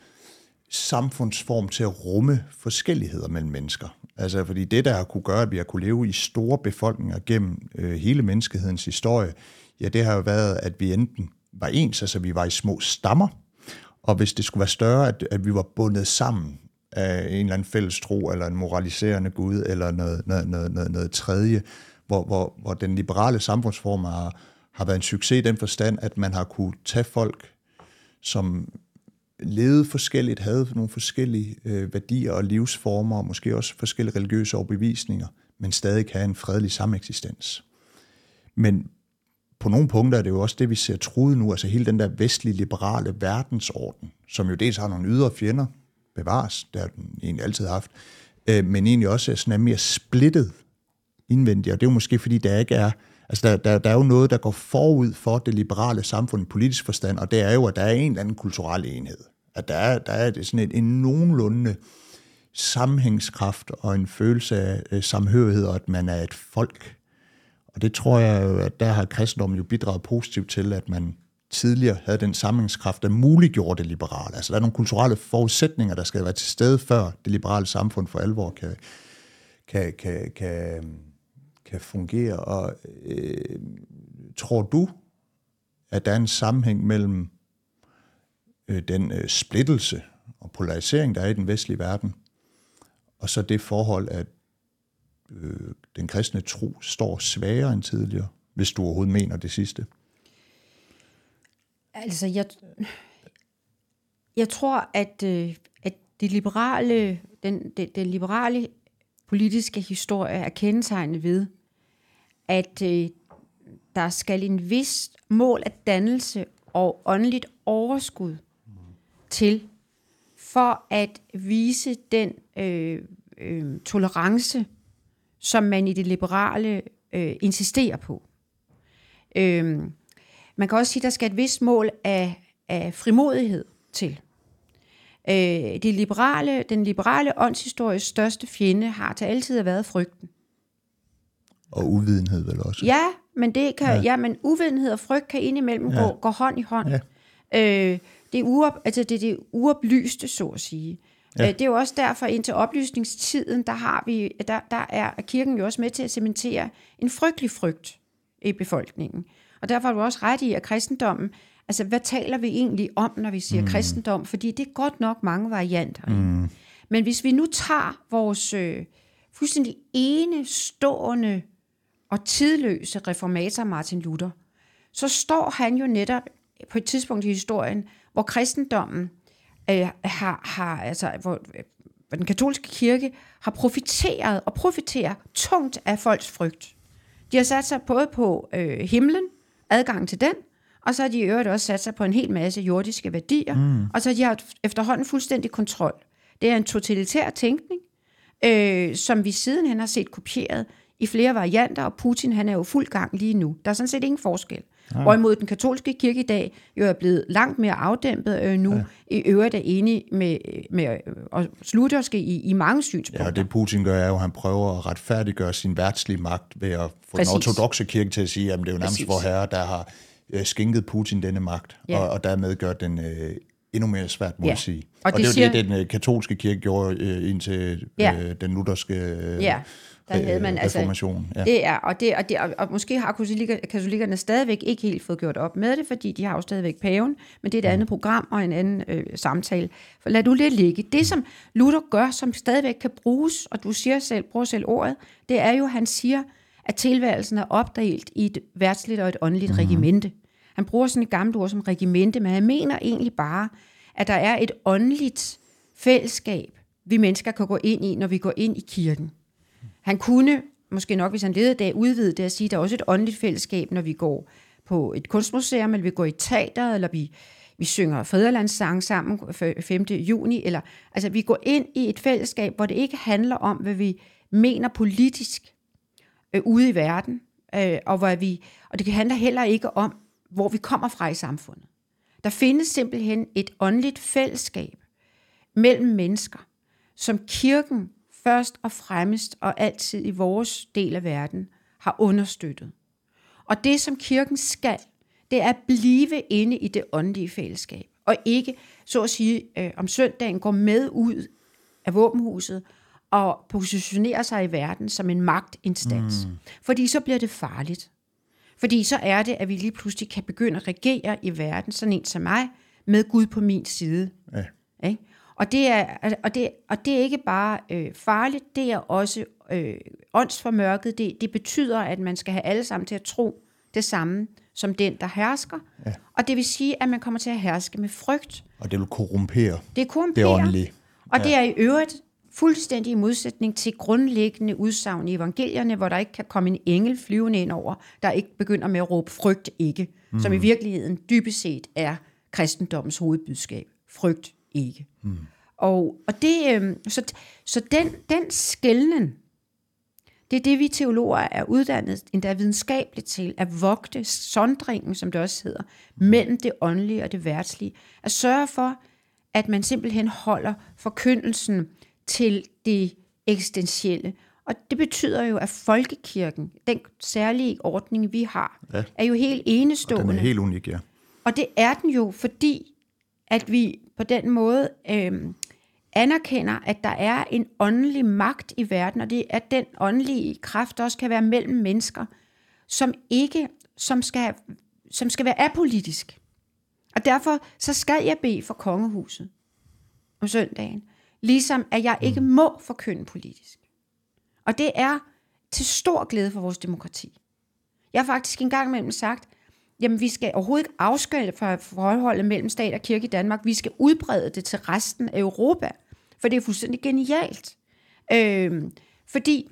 samfundsform til at rumme forskelligheder mellem mennesker. Altså, fordi det, der har kunne gøre, at vi har kunne leve i store befolkninger gennem øh, hele menneskehedens historie, ja, det har jo været, at vi enten var ens, altså vi var i små stammer, og hvis det skulle være større, at, at vi var bundet sammen af en eller anden fælles tro, eller en moraliserende Gud, eller noget, noget, noget, noget, noget tredje, hvor, hvor, hvor den liberale samfundsform har, har været en succes i den forstand, at man har kunne tage folk, som levede forskelligt, havde nogle forskellige øh, værdier og livsformer, og måske også forskellige religiøse overbevisninger, men stadig have en fredelig sameksistens. Men på nogle punkter er det jo også det, vi ser truet nu, altså hele den der vestlige liberale verdensorden, som jo dels har nogle ydre fjender, bevares, det har den egentlig altid haft, øh, men egentlig også er sådan mere splittet indvendigt, og det er jo måske fordi, der ikke er, altså der, der, der er jo noget, der går forud for det liberale samfund i politisk forstand, og det er jo, at der er en eller anden kulturel enhed, at der er, der er sådan et, en nogenlunde sammenhængskraft og en følelse af øh, samhørighed, og at man er et folk. Og det tror jeg, at der har kristendommen jo bidraget positivt til, at man tidligere havde den sammenhængskraft, der muliggjorde det liberale. Altså der er nogle kulturelle forudsætninger, der skal være til stede, før det liberale samfund for alvor kan, kan, kan, kan, kan fungere. Og øh, tror du, at der er en sammenhæng mellem øh, den øh, splittelse og polarisering, der er i den vestlige verden, og så det forhold, at den kristne tro står svagere end tidligere, hvis du overhovedet mener det sidste? Altså, jeg, jeg tror, at, at det liberale, den, det, det liberale politiske historie er kendetegnet ved, at der skal en vis mål af dannelse og åndeligt overskud til, for at vise den øh, øh, tolerance, som man i det liberale øh, insisterer på. Øh, man kan også sige, at der skal et vist mål af, af frimodighed til. Øh, de liberale, den liberale åndshistories største fjende har til altid været frygten. Og uvidenhed vel også. Ja, men, det kan, ja. Ja, men uvidenhed og frygt kan indimellem ja. gå, gå hånd i hånd. Ja. Øh, det, er uop, altså det, det er uoplyste, så at sige. Ja. Øh, det er jo også derfor, indtil oplysningstiden, der, har vi, der, der er kirken jo også med til at cementere en frygtelig frygt i befolkningen. Og derfor er du også ret i, at kristendommen, altså hvad taler vi egentlig om, når vi siger mm. kristendom? Fordi det er godt nok mange varianter. Mm. Men hvis vi nu tager vores øh, fuldstændig enestående og tidløse reformator Martin Luther, så står han jo netop på et tidspunkt i historien, hvor kristendommen øh, har, har, altså hvor, hvor den katolske kirke har profiteret og profiterer tungt af folks frygt. De har sat sig både på øh, himlen, adgang til den, og så har de i øvrigt også sat sig på en hel masse jordiske værdier, mm. og så har de haft efterhånden fuldstændig kontrol. Det er en totalitær tænkning, øh, som vi sidenhen har set kopieret i flere varianter, og Putin, han er jo fuld gang lige nu. Der er sådan set ingen forskel. Ja. Hvorimod den katolske kirke i dag jo er blevet langt mere afdæmpet øh, nu, ja. I øvrigt er enig med, med og slutterske i, i mange synspunkter. Ja, og det Putin gør, er jo, at han prøver at retfærdiggøre sin værtslige magt ved at få Præcis. Den ortodokse kirke til at sige, at det er jo nærmest vor herre, der har øh, skænket Putin denne magt, ja. og, og dermed gør den øh, endnu mere svært modsige. Ja. Og, og det er siger... det, den øh, katolske kirke gjorde øh, indtil øh, ja. den lutherske øh, ja. Der havde man altså, ja. det er, og, det, og, det, og, og måske har katolikkerne stadigvæk ikke helt fået gjort op med det, fordi de har jo stadigvæk paven, men det er et mm. andet program og en anden øh, samtale. For lad du lidt ligge. Det, som Luther gør, som stadigvæk kan bruges, og du siger selv, bruger selv ordet, det er jo, han siger, at tilværelsen er opdelt i et værtsligt og et åndeligt mm. regimente. Han bruger sådan et gammelt ord som regimente, men han mener egentlig bare, at der er et åndeligt fællesskab, vi mennesker kan gå ind i, når vi går ind i kirken. Han kunne, måske nok hvis han levede i dag, udvide det at sige, at der er også et åndeligt fællesskab, når vi går på et kunstmuseum, eller vi går i teateret, eller vi, vi synger fædrelandssang sammen femte juni, eller altså vi går ind i et fællesskab, hvor det ikke handler om, hvad vi mener politisk øh, ude i verden, øh, og, hvor vi, og det handler heller ikke om, hvor vi kommer fra i samfundet. Der findes simpelthen et åndeligt fællesskab mellem mennesker, som kirken først og fremmest og altid i vores del af verden har understøttet. Og det, som kirken skal, det er at blive inde i det åndelige fællesskab, og ikke, så at sige, øh, om søndagen går med ud af våbenhuset og positionerer sig i verden som en magtinstans. Mm. Fordi så bliver det farligt. Fordi så er det, at vi lige pludselig kan begynde at regere i verden, sådan en som mig, med Gud på min side. Ja. Okay? Og det, er, og, det, og det er ikke bare øh, farligt, det er også øh, åndsformørket. Det, det betyder, at man skal have alle sammen til at tro det samme som den, der hersker. Ja. Og det vil sige, at man kommer til at herske med frygt. Og det vil korrumpere det, korrumpere. det åndelige. Og ja. Det er i øvrigt fuldstændig i modsætning til grundlæggende udsagn i evangelierne, hvor der ikke kan komme en engel flyvende ind over, der ikke begynder med at råbe frygt ikke, mm. som i virkeligheden dybest set er kristendommens hovedbudskab. Frygt ikke. Mm. Og, og det, øh, så, så den, den skelnen, det er det, vi teologer er uddannet endda videnskabeligt til, at vogte sondringen, som det også hedder, mm. mellem det åndelige og det verdslige, at sørge for, at man simpelthen holder forkyndelsen til det eksistentielle. Og det betyder jo, at folkekirken, den særlige ordning, vi har, ja. er jo helt enestående. Og den er helt unik, ja. Og det er den jo, fordi at vi på den måde øh, anerkender, at der er en åndelig magt i verden, og det er den åndelige kraft, der også kan være mellem mennesker, som ikke, som skal, som skal være apolitisk. Og derfor, så skal jeg bede for kongehuset om søndagen, ligesom at jeg ikke må forkynde politisk. Og det er til stor glæde for vores demokrati. Jeg har faktisk engang imellem sagt, jamen vi skal overhovedet ikke afskille fra forholdet mellem stat og kirke i Danmark. Vi skal udbrede det til resten af Europa, for det er fuldstændig genialt. Øh, fordi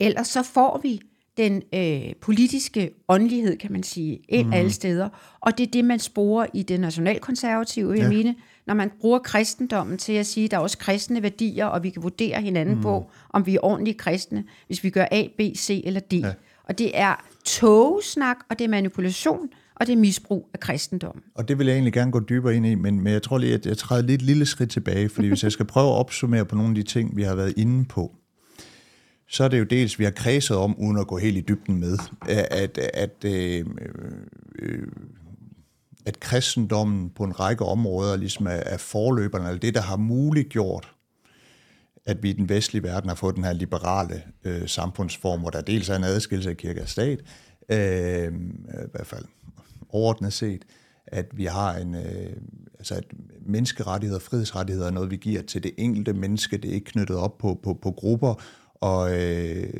ellers så får vi den øh, politiske åndelighed, kan man sige, et mm. alle steder. Og det er det, man sporer i det nationalkonservative, ja. Jeg mener, når man bruger kristendommen til at sige, at der er også kristne værdier, og vi kan vurdere hinanden mm. på, om vi er ordentlige kristne, hvis vi gør A, B, C eller D. Ja. Og det er tågesnak, og det er manipulation, og det er misbrug af kristendommen. Og det vil jeg egentlig gerne gå dybere ind i, men, men jeg tror lige, at jeg træder lidt lille skridt tilbage, fordi hvis jeg skal prøve at opsummere på nogle af de ting, vi har været inde på, så er det jo dels, vi har kredset om, uden at gå helt i dybden med, at, at, øh, øh, at kristendommen på en række områder ligesom er, er forløberne, eller det, der har muliggjort, at vi i den vestlige verden har fået den her liberale øh, samfundsform, hvor der dels er en adskillelse af kirke og stat, øh, i hvert fald overordnet set, at vi har en... Øh, altså at menneskerettigheder og frihedsrettigheder er noget, vi giver til det enkelte menneske, det er ikke knyttet op på, på, på grupper, og øh,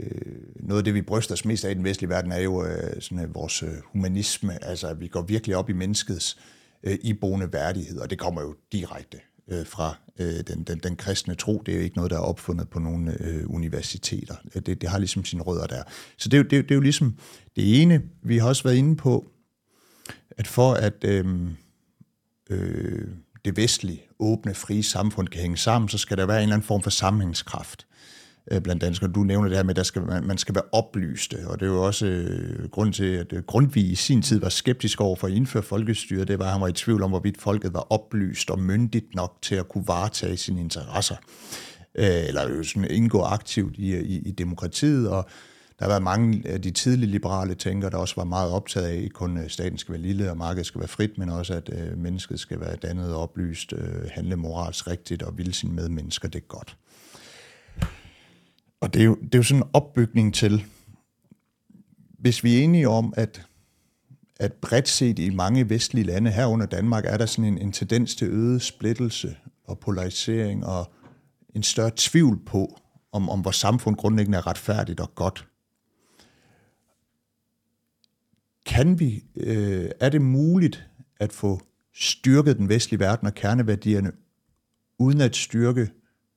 noget af det, vi bryster os mest af i den vestlige verden, er jo øh, sådan, øh, vores øh, humanisme, altså at vi går virkelig op i menneskets øh, iboende værdighed, og det kommer jo direkte øh, fra øh, den, den, den kristne tro. Det er jo ikke noget, der er opfundet på nogle øh, universiteter. Det, det har ligesom sine rødder der. Så det er, jo, det, er jo, det er jo ligesom det ene. Vi har også været inde på, at for at øh, øh, det vestlige, åbne, frie samfund kan hænge sammen, så skal der være en eller anden form for sammenhængskraft blandt danskere. Du nævner det her med, at der skal, man skal være oplyste, og det er jo også øh, grund til, at øh, Grundtvig i sin tid var skeptisk over for at indføre folkestyre. Det var, at han var i tvivl om, hvorvidt folket var oplyst og myndigt nok til at kunne varetage sine interesser, øh, eller jo sådan indgå aktivt i, i, i demokratiet, og der har været mange af de tidlige liberale tænkere, der også var meget optaget af, ikke kun staten skal være lille, og markedet skal være frit, men også, at øh, mennesket skal være dannet og oplyst, øh, handle moralsk rigtigt og ville sine medmennesker det godt. Og det er, jo, det er jo sådan en opbygning til, hvis vi er enige om, at, at bredt set i mange vestlige lande herunder Danmark, er der sådan en, en tendens til øget splittelse og polarisering og en større tvivl på, om, om vores samfund grundlæggende er retfærdigt og godt. Kan vi, øh, er det muligt at få styrket den vestlige verden og kerneværdierne, uden at styrke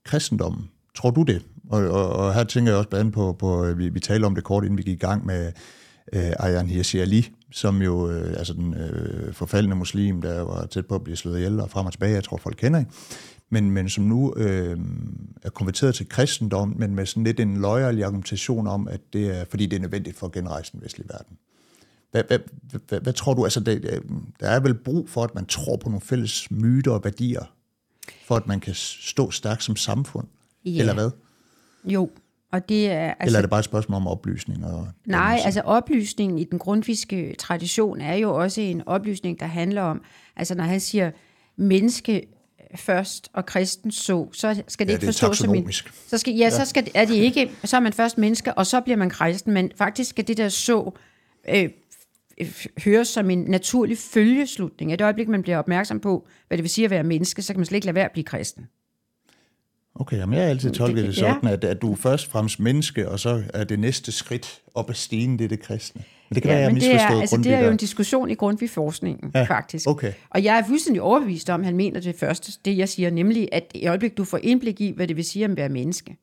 kristendommen? Tror du det? Og, og, og her tænker jeg også blandt på, på vi, vi taler om det kort, inden vi gik i gang med øh, Ayaan Hirsi Ali, som jo, øh, altså den øh, forfaldne muslim, der var tæt på at blive slået ihjel og frem og tilbage, jeg tror folk kender, ikke? Men, men som nu øh, er konverteret til kristendom, men med sådan lidt en løjerlig argumentation om, at det er, fordi det er nødvendigt for at genrejse den vestlige verden. Hvad, hvad, hvad, hvad tror du, altså det, der er vel brug for, at man tror på nogle fælles myter og værdier, for at man kan stå stærkt som samfund, yeah. eller hvad? Jo, og det er... Altså, eller er det bare et spørgsmål om oplysning? Og, nej, altså oplysningen i den grundtvigske tradition er jo også en oplysning, der handler om, altså når han siger, menneske først og kristen så, så skal det ja, ikke forstås som en... Så skal, ja, ja, så skal, er det ikke... Så er man først menneske, og så bliver man kristen, men faktisk skal det der så øh, høres som en naturlig følgeslutning. I det øjeblik, man bliver opmærksom på, hvad det vil sige at være menneske, så kan man slet ikke lade være at blive kristen. Okay, jamen jeg har altid tolket det, det sådan, ja. at, at du er først fremmest menneske, og så er det næste skridt op ad stigen, det er det kristne. Men det kan ja, være, jeg har misforstået altså, Grundtvig. Det er jo en diskussion i Grundtvig-forskningen, ja, faktisk. Okay. Og jeg er fuldstændig overbevist om, at han mener det første, det jeg siger, nemlig at i øjeblik, du får indblik i, hvad det vil sige at være menneske,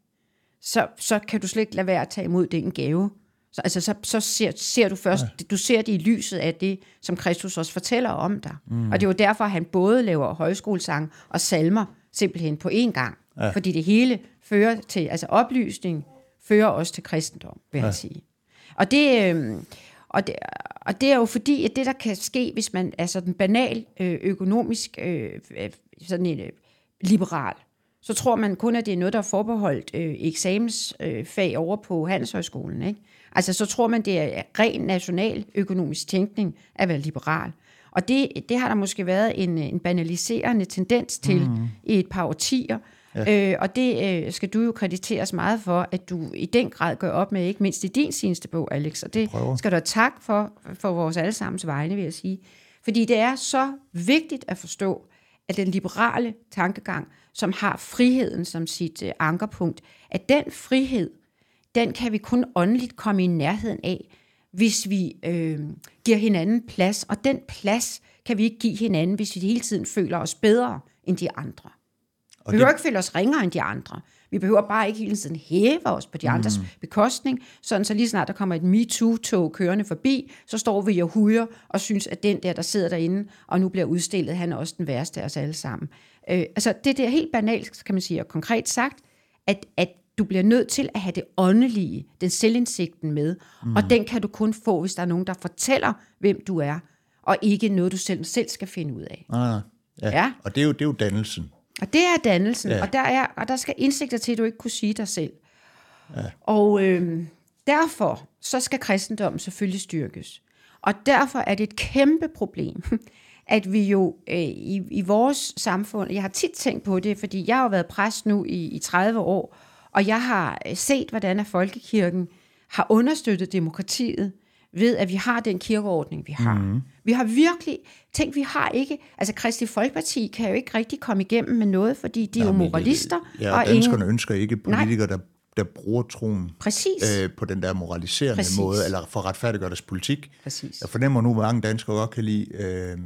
så, så kan du slet ikke lade være at tage imod den gave. Så, altså, så, så ser, ser du først, ja. du ser det i lyset af det, som Kristus også fortæller om dig. Mm. Og det er jo derfor, at han både laver højskolesang og salmer simpelthen på én gang. Ja. Fordi det hele fører til, altså oplysning fører også til kristendom, vil jeg ja. sige. Og det, øh, og, det, og det er jo fordi, at det der kan ske, hvis man er sådan banal, øh, økonomisk, øh, sådan en øh, liberal, så tror man kun, at det er noget, der er forbeholdt øh, eksamensfag øh, over på Handelshøjskolen, ikke? Altså så tror man, det er ren national økonomisk tænkning at være liberal. Og det, det har der måske været en, en banaliserende tendens til mm. i et par årtier. Ja. Øh, og det øh, skal du jo krediteres meget for, at du i den grad gør op med, ikke mindst i din seneste bog, Alex. Og det skal du have tak for, for vores allesammens vegne, vil jeg sige. Fordi det er så vigtigt at forstå, at den liberale tankegang, som har friheden som sit øh, ankerpunkt, at den frihed, den kan vi kun åndeligt komme i nærheden af, hvis vi øh, giver hinanden plads. Og den plads kan vi ikke give hinanden, hvis vi hele tiden føler os bedre end de andre. Og vi kan jo ikke føle os ringere end de andre. Vi behøver bare ikke hele tiden hæve os på de andres mm. bekostning, sådan så lige snart der kommer et MeToo-tog kørende forbi, så står vi og hujer og synes, at den der, der sidder derinde, og nu bliver udstillet, han er også den værste af os alle sammen. Øh, altså det der helt banalt, kan man sige, og konkret sagt, at, at du bliver nødt til at have det åndelige, den selvindsigten med, mm. og den kan du kun få, hvis der er nogen, der fortæller, hvem du er, og ikke noget, du selv, selv skal finde ud af. Ah, ja. ja, og det er jo, det er jo dannelsen. Og det er dannelsen, ja. og, der er, og der skal indsigter til, at du ikke kunne sige dig selv. Ja. Og øh, derfor, så skal kristendommen selvfølgelig styrkes. Og derfor er det et kæmpe problem, at vi jo øh, i, i vores samfund, jeg har tit tænkt på det, fordi jeg har jo været præst nu i, i tredive år, og jeg har set, hvordan at folkekirken har understøttet demokratiet, ved at vi har den kirkeordning, vi har. Mm. Vi har virkelig, tænk, vi har ikke, altså Kristelig Folkeparti kan jo ikke rigtig komme igennem med noget, fordi de er jo moralister. Ja, og danskerne ingen... ønsker ikke politikere, der, der bruger troen øh, på den der moraliserende Præcis. Måde, eller for at retfærdiggøre deres politik. Præcis. Jeg fornemmer nu, hvor mange danskere godt kan lide øh,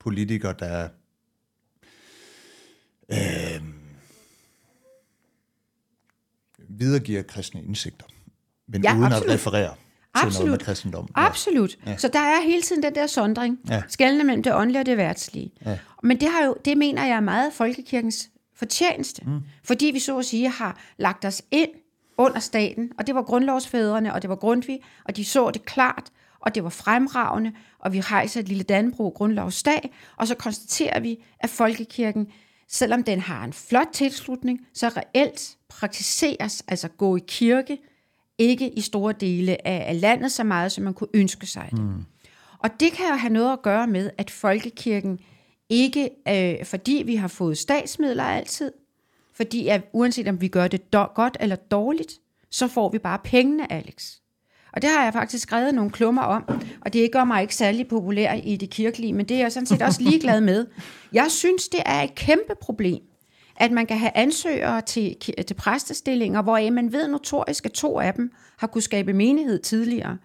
politikere, der... Øh, videregiver kristne indsigter, men ja, uden absolut. At referere til absolut. Noget med kristendom. Ja. Absolut. Ja. Så der er hele tiden den der sondring, ja. Skelne mellem det åndelige og det værtslige. Ja. Men det, har jo, det mener jeg er meget folkekirkens fortjeneste, mm. fordi vi så at sige har lagt os ind under staten, og det var grundlovsfædrene, og det var Grundtvig, og de så det klart, og det var fremragende, og vi rejser et lille Danbrog grundlovsdag, og så konstaterer vi, at folkekirken, selvom den har en flot tilslutning, så reelt praktiseres, altså gå i kirke, ikke i store dele af landet så meget, som man kunne ønske sig det. Mm. Og det kan jo have noget at gøre med, at folkekirken ikke, øh, fordi vi har fået statsmidler altid, fordi at uanset om vi gør det do- godt eller dårligt, så får vi bare pengene, Alex. Og det har jeg faktisk skrevet nogle klummer om, og det gør mig ikke særlig populær i det kirkelige, men det er jeg sådan set også ligeglad med. Jeg synes, det er et kæmpe problem, at man kan have ansøgere til, til præstestillinger, hvor man ved notorisk, at to af dem har kunnet skabe menighed tidligere.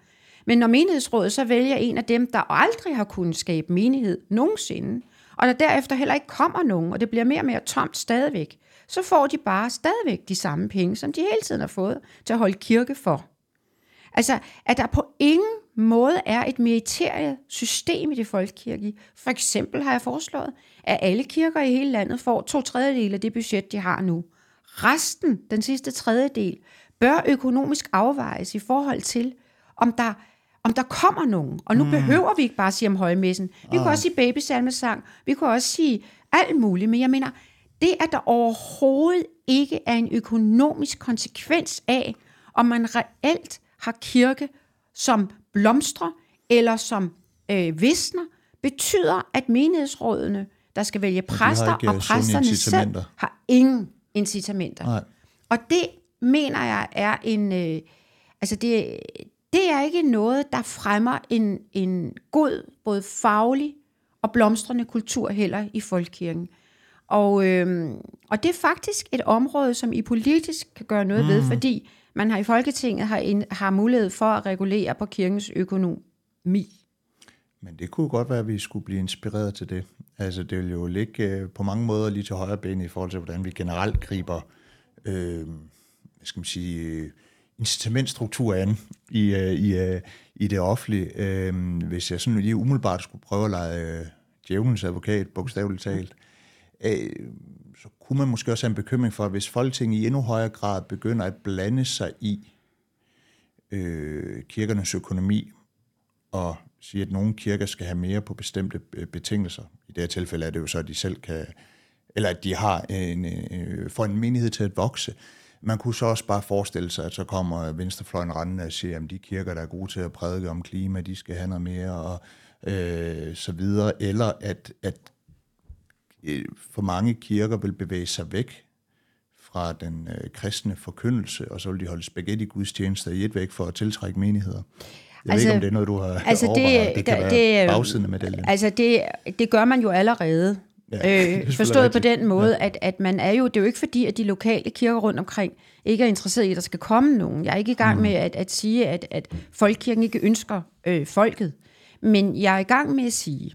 Men når menighedsrådet så vælger en af dem, der aldrig har kunnet skabe menighed nogensinde, og der derefter heller ikke kommer nogen, og det bliver mere og mere tomt stadigvæk, så får de bare stadigvæk de samme penge, som de hele tiden har fået til at holde kirke for. Altså, at der på ingen måde er et meriteret system i det folkekirke. For eksempel har jeg foreslået, at alle kirker i hele landet får to tredjedel af det budget, de har nu. Resten, den sidste tredjedel, bør økonomisk afvejes i forhold til, om der, om der kommer nogen. Og nu mm. behøver vi ikke bare sige om højmessen. Vi oh. kunne også sige babysalmesang, vi kunne også sige alt muligt, men jeg mener, det at der overhovedet ikke er en økonomisk konsekvens af, om man reelt har kirke, som blomstrer eller som øh, visner, betyder, at menighedsrådene, der skal vælge præster, og, og præsterne selv, har ingen incitamenter. Nej. Og det, mener jeg, er en... Øh, altså, det, det er ikke noget, der fremmer en, en god, både faglig og blomstrende kultur heller i folkekirken. Og, øh, og det er faktisk et område, som I politisk kan gøre noget mm. ved, fordi man har i Folketinget har, ind, har mulighed for at regulere på kirkens økonomi. Men det kunne godt være, at vi skulle blive inspireret til det. Altså det vil jo ligge på mange måder lige til højre ben i forhold til, hvordan vi generelt griber øh, hvad skal man sige, incitamentstrukturen an i, øh, i, øh, i det offentlige. Øh, hvis jeg sådan lige umiddelbart skulle prøve at lege øh, djævelens advokat, bogstaveligt talt, øh, så kunne man måske også have en bekymring for, at hvis Folketinget i endnu højere grad begynder at blande sig i øh, kirkernes økonomi og siger, at nogle kirker skal have mere på bestemte betingelser. I det her tilfælde er det jo så, at de selv kan, eller at de har en, øh, får en menighed til at vokse. Man kunne så også bare forestille sig, at så kommer venstrefløjen rendende og siger, at de kirker, der er gode til at prædike om klima, de skal have noget mere og øh, så videre. Eller at, at for mange kirker vil bevæge sig væk fra den øh, kristne forkyndelse, og så vil de holde spaghetti-gudstjenester i et væk for at tiltrække menigheder. Jeg altså, ved ikke, om det er noget, du har altså overvejet. Det, det kan der, være bagsiden af medaljen. Altså, det, det gør man jo allerede. Ja, øh, forstået på den måde, ja. at, at man er jo, det er jo ikke fordi, at de lokale kirker rundt omkring ikke er interesseret i, at der skal komme nogen. Jeg er ikke i gang mm. med at, at sige, at, at folkekirken ikke ønsker øh, folket. Men jeg er i gang med at sige,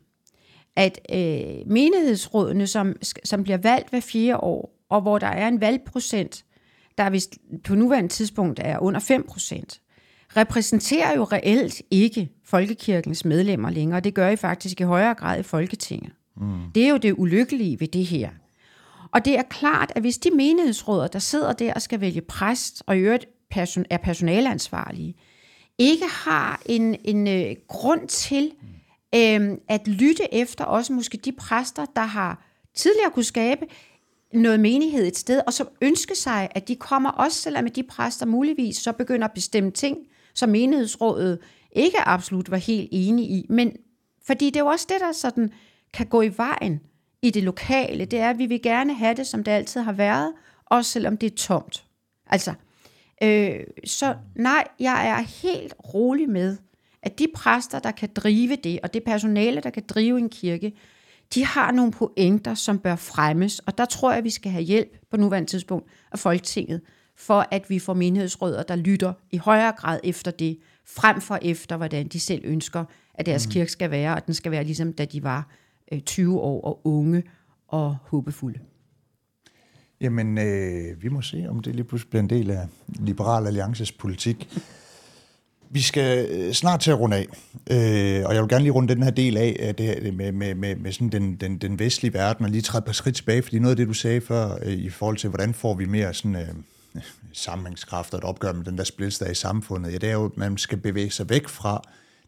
at øh, menighedsrådene, som, som bliver valgt hver fjerde år, og hvor der er en valgprocent, der vist på nuværende tidspunkt er under fem procent, repræsenterer jo reelt ikke folkekirkens medlemmer længere. Det gør I faktisk i højere grad i Folketinget. Mm. Det er jo det ulykkelige ved det her. Og det er klart, at hvis de menighedsråder, der sidder der og skal vælge præst, og i øvrigt person- er personalansvarlige, ikke har en, en øh, grund til øh, at lytte efter også måske de præster, der har tidligere kunne skabe noget menighed et sted, og som ønsker sig, at de kommer også, selvom de præster muligvis så begynder at bestemme ting, som menighedsrådet ikke absolut var helt enige i. Men fordi det er jo også det, der sådan kan gå i vejen i det lokale, det er, at vi vil gerne have det, som det altid har været, også selvom det er tomt. Altså, øh, så nej, jeg er helt rolig med, at de præster, der kan drive det, og det personale, der kan drive en kirke, de har nogle pointer, som bør fremmes, og der tror jeg, vi skal have hjælp på nuværende tidspunkt af Folketinget, for at vi får menighedsrødder, der lytter i højere grad efter det, frem for efter, hvordan de selv ønsker, at deres mm. kirke skal være, og den skal være ligesom, da de var tyve år og unge og håbefulde. Jamen, øh, vi må se, om det lige pludselig bliver en del af Liberal Alliances politik. Vi skal snart til at runde af, øh, og jeg vil gerne lige runde den her del af det her, med, med, med, med sådan den, den, den vestlige verden, og lige træde et par skridt tilbage, fordi noget af det, du sagde før, øh, i forhold til, hvordan får vi mere sådan, øh, sammenhængskraft og et opgør med den der splittelse, der er i samfundet, ja, det er jo, at man skal bevæge sig væk fra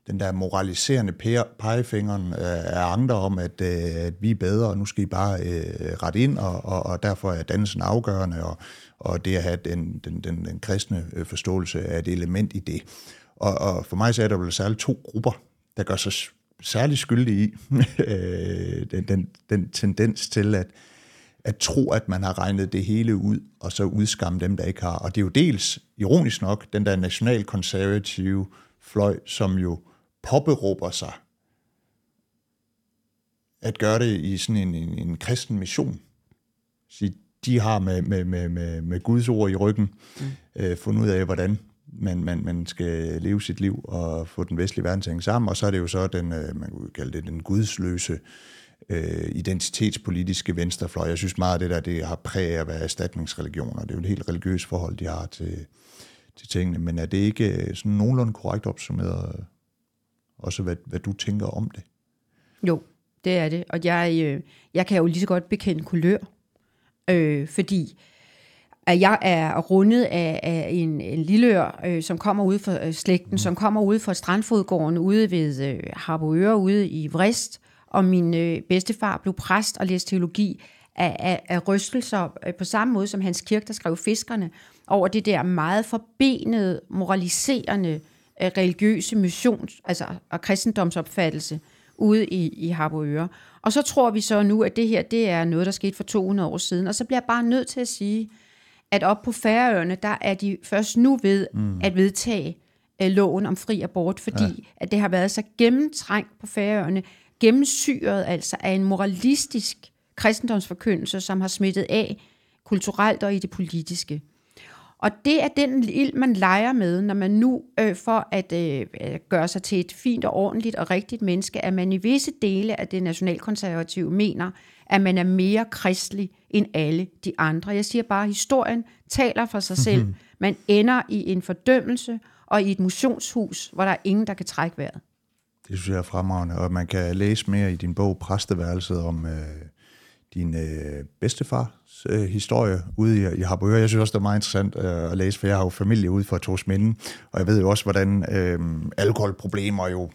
den der moraliserende pegefingeren af andre om, at, at vi er bedre, og nu skal I bare øh, rette ind, og, og, og derfor er dannelsen afgørende, og, og det at have den, den, den, den kristne forståelse er et element i det. Og, og for mig så er der vel særligt to grupper, der gør sig særligt skyldige i den, den, den tendens til at, at tro, at man har regnet det hele ud, og så udskamme dem, der ikke har. Og det er jo dels, ironisk nok, den der nationalkonservative fløj, som jo påberåber sig at gøre det i sådan en, en, en kristen mission. Så de har med, med, med, med Guds ord i ryggen mm. øh, fundet ud af, hvordan man, man, man skal leve sit liv og få den vestlige verden til at hænge sammen. Og så er det jo så den, øh, man kunne kalde det den gudsløse øh, identitetspolitiske venstrefløj. Jeg synes meget af det der, det har præg af at være erstatningsreligioner. Det er jo et helt religiøst forhold, de har til, til tingene. Men er det ikke sådan nogenlunde korrekt opsummeret? Og så hvad, hvad du tænker om det. Jo, det er det. Og jeg, jeg kan jo lige så godt bekende kulør, øh, fordi at jeg er rundet af, af en, en Lilleør, øh, som kommer ude fra slægten, mm. som kommer ude fra Strandfodgården, ude ved øh, Harboøre, ude i Vrist, og min øh, bedstefar blev præst og læste teologi af, af, af rystelser, øh, på samme måde som Hans Kirke, der skrev Fiskerne, over det der meget forbenede, moraliserende, religiøse missions, altså og kristendomsopfattelse ude i, i Harboøre. Og så tror vi så nu, at det her, det er noget, der skete for to hundrede år siden. Og så bliver jeg bare nødt til at sige, at op på Færøerne, der er de først nu ved mm. at vedtage uh, loven om fri abort, fordi ja. at det har været så gennemtrængt på Færøerne, gennemsyret altså af en moralistisk kristendomsforkyndelse, som har smittet af kulturelt og i det politiske. Og det er den ild, man leger med, når man nu øh, for at øh, gøre sig til et fint og ordentligt og rigtigt menneske, at man i visse dele af det nationalkonservative mener, at man er mere kristelig end alle de andre. Jeg siger bare, at historien taler for sig selv. Mm-hmm. Man ender i en fordømmelse og i et motionshus, hvor der er ingen, der kan trække vejret. Det synes jeg er fremragende, og man kan læse mere i din bog Præsteværelset om Øh din øh, bedstefars øh, historie ude i, i Harboøre. Jeg synes også, det er meget interessant øh, at læse, for jeg har jo familie ude fra Torsminde, og jeg ved jo også, hvordan øh, alkoholproblemer jo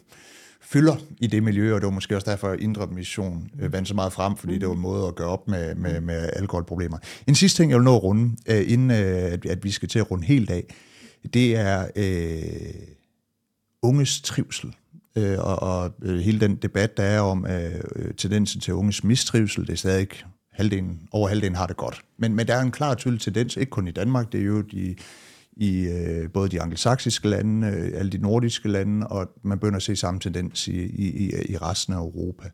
fylder i det miljø, og det var måske også derfor, at Indre Mission øh, vandt så meget frem, fordi det var en måde at gøre op med, med, med alkoholproblemer. En sidste ting, jeg vil nå at runde, øh, inden øh, at, at vi skal til at runde helt af, det er øh, unges trivsel. Øh, og, og øh, hele den debat, der er om øh, tendensen til unges mistrivsel, det er stadig halvdelen, over halvdelen har det godt. Men, men der er en klar tydelig tendens, ikke kun i Danmark, det er jo de, i øh, både de angelsaksiske lande, øh, alle de nordiske lande, og man begynder at se samme tendens i, i, i resten af Europa.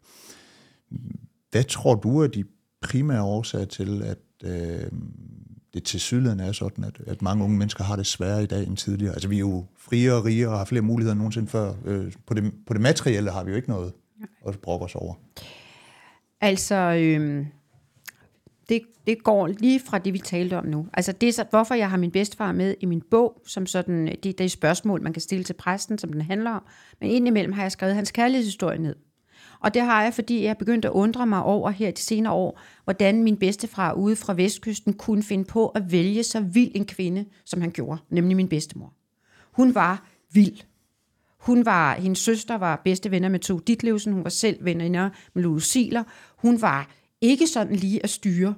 Hvad tror du er de primære årsager til, at øh, det tilsyneladende er sådan, at, at mange unge mennesker har det sværere i dag end tidligere? Altså, vi er jo friere og rigere og har flere muligheder end nogensinde før. Øh, på, det, på det materielle har vi jo ikke noget at brokke os over. Altså, øh, det, det går lige fra det, vi talte om nu. Altså det er så, hvorfor jeg har min bedstefar med i min bog, som sådan, det, det er et spørgsmål, man kan stille til præsten, som den handler om. Men indimellem har jeg skrevet hans kærlighedshistorie ned. Og det har jeg, fordi jeg begyndte at undre mig over her de senere år, hvordan min bedstefar ude fra Vestkysten kunne finde på at vælge så vild en kvinde, som han gjorde, nemlig min bedstemor. Hun var vild. Hun var, hendes søster var bedste venner med Tove Ditlevsen, hun var selv venner med Louis Siler. Hun var ikke sådan lige at styre,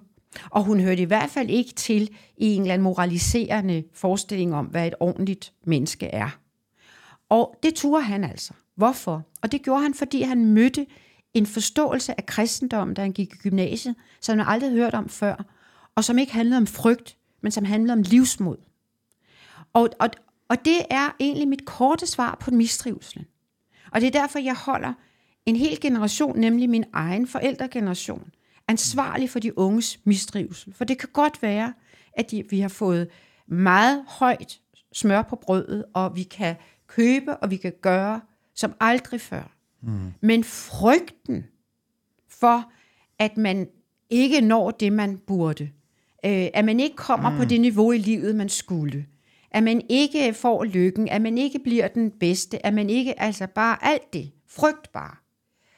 og hun hørte i hvert fald ikke til i en eller anden moraliserende forestilling om, hvad et ordentligt menneske er. Og det turde han altså. Hvorfor? Og det gjorde han, fordi han mødte en forståelse af kristendommen, da han gik i gymnasiet, som han aldrig hørt om før, og som ikke handlede om frygt, men som handlede om livsmod. Og, og, og det er egentlig mit korte svar på mistrivslen. Og det er derfor, jeg holder en hel generation, nemlig min egen forældregeneration, ansvarlig for de unges mistrivsel. For det kan godt være, at de, vi har fået meget højt smør på brødet, og vi kan købe, og vi kan gøre som aldrig før. Mm. Men frygten for, at man ikke når det, man burde, øh, at man ikke kommer mm. på det niveau i livet, man skulle, at man ikke får lykken, at man ikke bliver den bedste, at man ikke, altså bare alt det, frygt bare.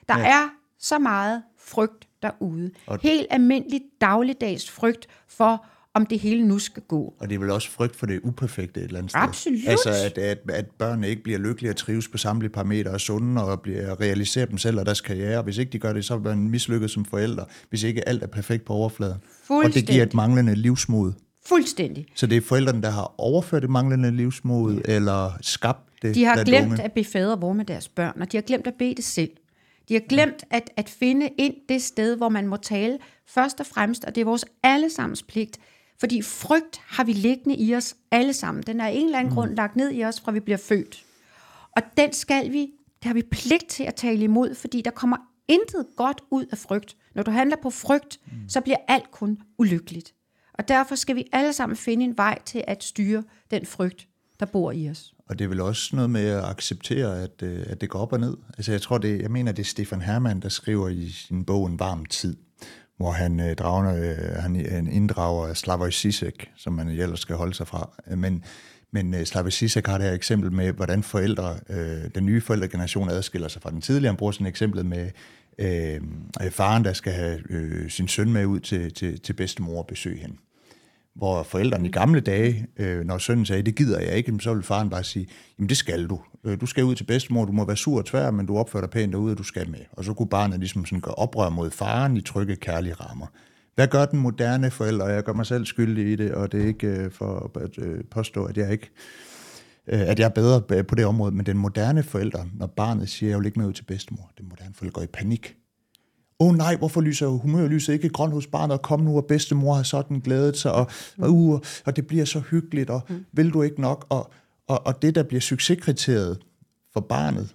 Der ja. er så meget frygt derude. Og helt almindelig dagligdags frygt for, om det hele nu skal gå. Og det er vel også frygt for det uperfekte et eller andet sted. Absolut. Altså, at, at, at børnene ikke bliver lykkelige og trives på samtlige parametre og sunde, og bliver, realiserer dem selv og deres karriere. Hvis ikke de gør det, så bliver man mislykket som forældre, hvis ikke alt er perfekt på overfladen. Og det giver et manglende livsmod. Fuldstændig. Så det er forældrene, der har overført det manglende livsmod, ja. eller skabt det. De har glemt unge. At blive fædre og vor med deres børn, og de har glemt at bede det selv. De har glemt at, at finde ind det sted, hvor man må tale først og fremmest, og det er vores allesammens pligt. Fordi frygt har vi liggende i os alle sammen. Den er af en eller anden mm. grund lagt ned i os, fra vi bliver født. Og den skal vi, det har vi pligt til at tale imod, fordi der kommer intet godt ud af frygt. Når du handler på frygt, mm. så bliver alt kun ulykkeligt. Og derfor skal vi alle sammen finde en vej til at styre den frygt, der bor i os. Og det er vel også noget med at acceptere, at, at det går op og ned. Altså jeg tror, det, jeg mener, det er Stefan Hermann, der skriver i sin bog En varm tid, hvor han, øh, drager, øh, han inddrager Slavoj Zizek, som man ellers skal holde sig fra. Men, men øh, Slavoj Zizek har det her eksempel med, hvordan forældre, øh, den nye forældregeneration adskiller sig fra den tidligere. Han bruger sådan eksemplet med øh, faren, der skal have øh, sin søn med ud til, til, til bedstemor og besøge hende. Hvor forældrene i gamle dage, øh, når sønnen sagde, det gider jeg ikke, så ville faren bare sige, jamen det skal du. Du skal ud til bedstemor, du må være sur og tvær, men du opfører dig pænt derude, og du skal med. Og så kunne barnet ligesom sådan gøre oprør mod faren i trygge, kærlige rammer. Hvad gør den moderne forælder? Jeg gør mig selv skyldig i det, og det er ikke øh, for at øh, påstå, at jeg ikke øh, at jeg er bedre på det område. Men den moderne forælder, når barnet siger, jeg vil ikke med ud til bedstemor, den moderne forælder går i panik. Åh oh, nej, hvorfor lyser humørlyset ikke grønt hos barnet, og kom nu, og bedstemor har sådan glædet sig, og, uh, og det bliver så hyggeligt, og mm. vil du ikke nok? Og, og, og det, der bliver succeskriteriet for barnet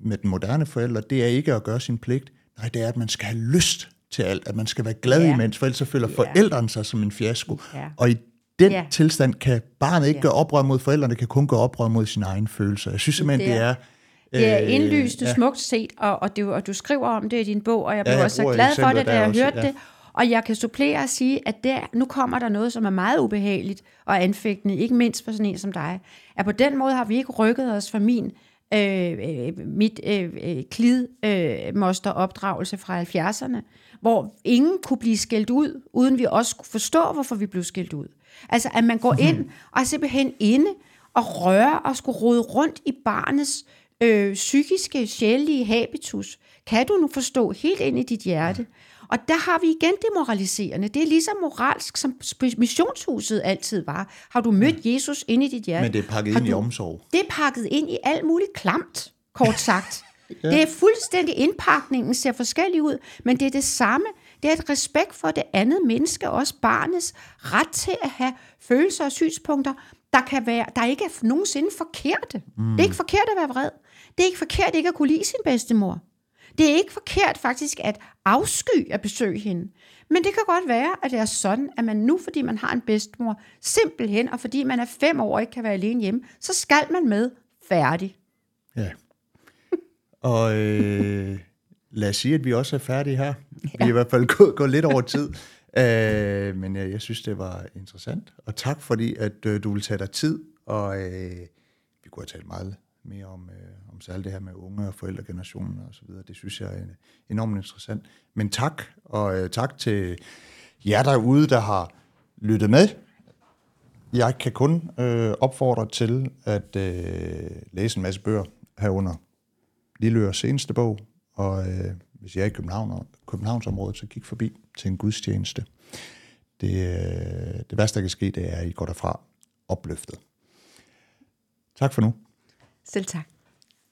med den moderne forælder, det er ikke at gøre sin pligt. Nej, det er, at man skal have lyst til alt, at man skal være glad yeah. imens, for ellers så føler yeah. forældrene sig som en fiasko. Yeah. Og i den yeah. tilstand kan barnet ikke yeah. gøre oprør mod forældrene, kan kun gøre oprør mod sine egne følelser. Jeg synes simpelthen, det er... Det er indlysende ja. smukt set, og, og, du, og du skriver om det i din bog, og jeg blev ja, også så glad for det, da jeg også, hørte ja. det. Og jeg kan supplere og sige, at der, nu kommer der noget, som er meget ubehageligt og anfægtende, ikke mindst for sådan en som dig. At på den måde har vi ikke rykket os fra min, øh, mit øh, klidmosteropdragelse øh, fra halvfjerdserne, hvor ingen kunne blive skældt ud, uden vi også kunne forstå, hvorfor vi blev skældt ud. Altså, at man går ind og simpelthen inde og rører og skulle rode rundt i barnets Øh, psykiske, sjælige habitus, kan du nu forstå helt ind i dit hjerte. Og der har vi igen det moraliserende. Det er lige så moralsk, som missionshuset altid var. Har du mødt Jesus ind i dit hjerte? Men det er pakket har ind du... i omsorg. Det er pakket ind i alt muligt klamt, kort sagt. ja. Det er fuldstændig indpakningen, ser forskellig ud, men det er det samme. Det er et respekt for det andet menneske, også barnets ret til at have følelser og synspunkter, der kan være, der ikke er nogensinde forkerte. Mm. Det er ikke forkert at være vred. Det er ikke forkert ikke at kunne lide sin bedstemor. Det er ikke forkert faktisk at afsky at besøge hende. Men det kan godt være, at det er sådan, at man nu, fordi man har en bedstemor, simpelthen, og fordi man er fem år og ikke kan være alene hjemme, så skal man med færdig. Ja. Og øh, lad os sige, at vi også er færdige her. Vi er i hvert fald gået, gået lidt over tid. Øh, men jeg, jeg synes, det var interessant. Og tak fordi, at øh, du ville tage dig tid. Og øh, vi kunne have talt meget mere om, øh, om særligt det her med unge og forældregenerationen og så videre. Det synes jeg er enormt interessant. Men tak, og øh, tak til jer derude, der har lyttet med. Jeg kan kun øh, opfordre til at øh, læse en masse bøger herunder Lilleøres seneste bog, og øh, hvis jeg er i København, Københavnsområdet, så gik forbi til en gudstjeneste. Det, øh, det værste, der kan ske, det er, at I går derfra opløftet. Tak for nu. Selv tak.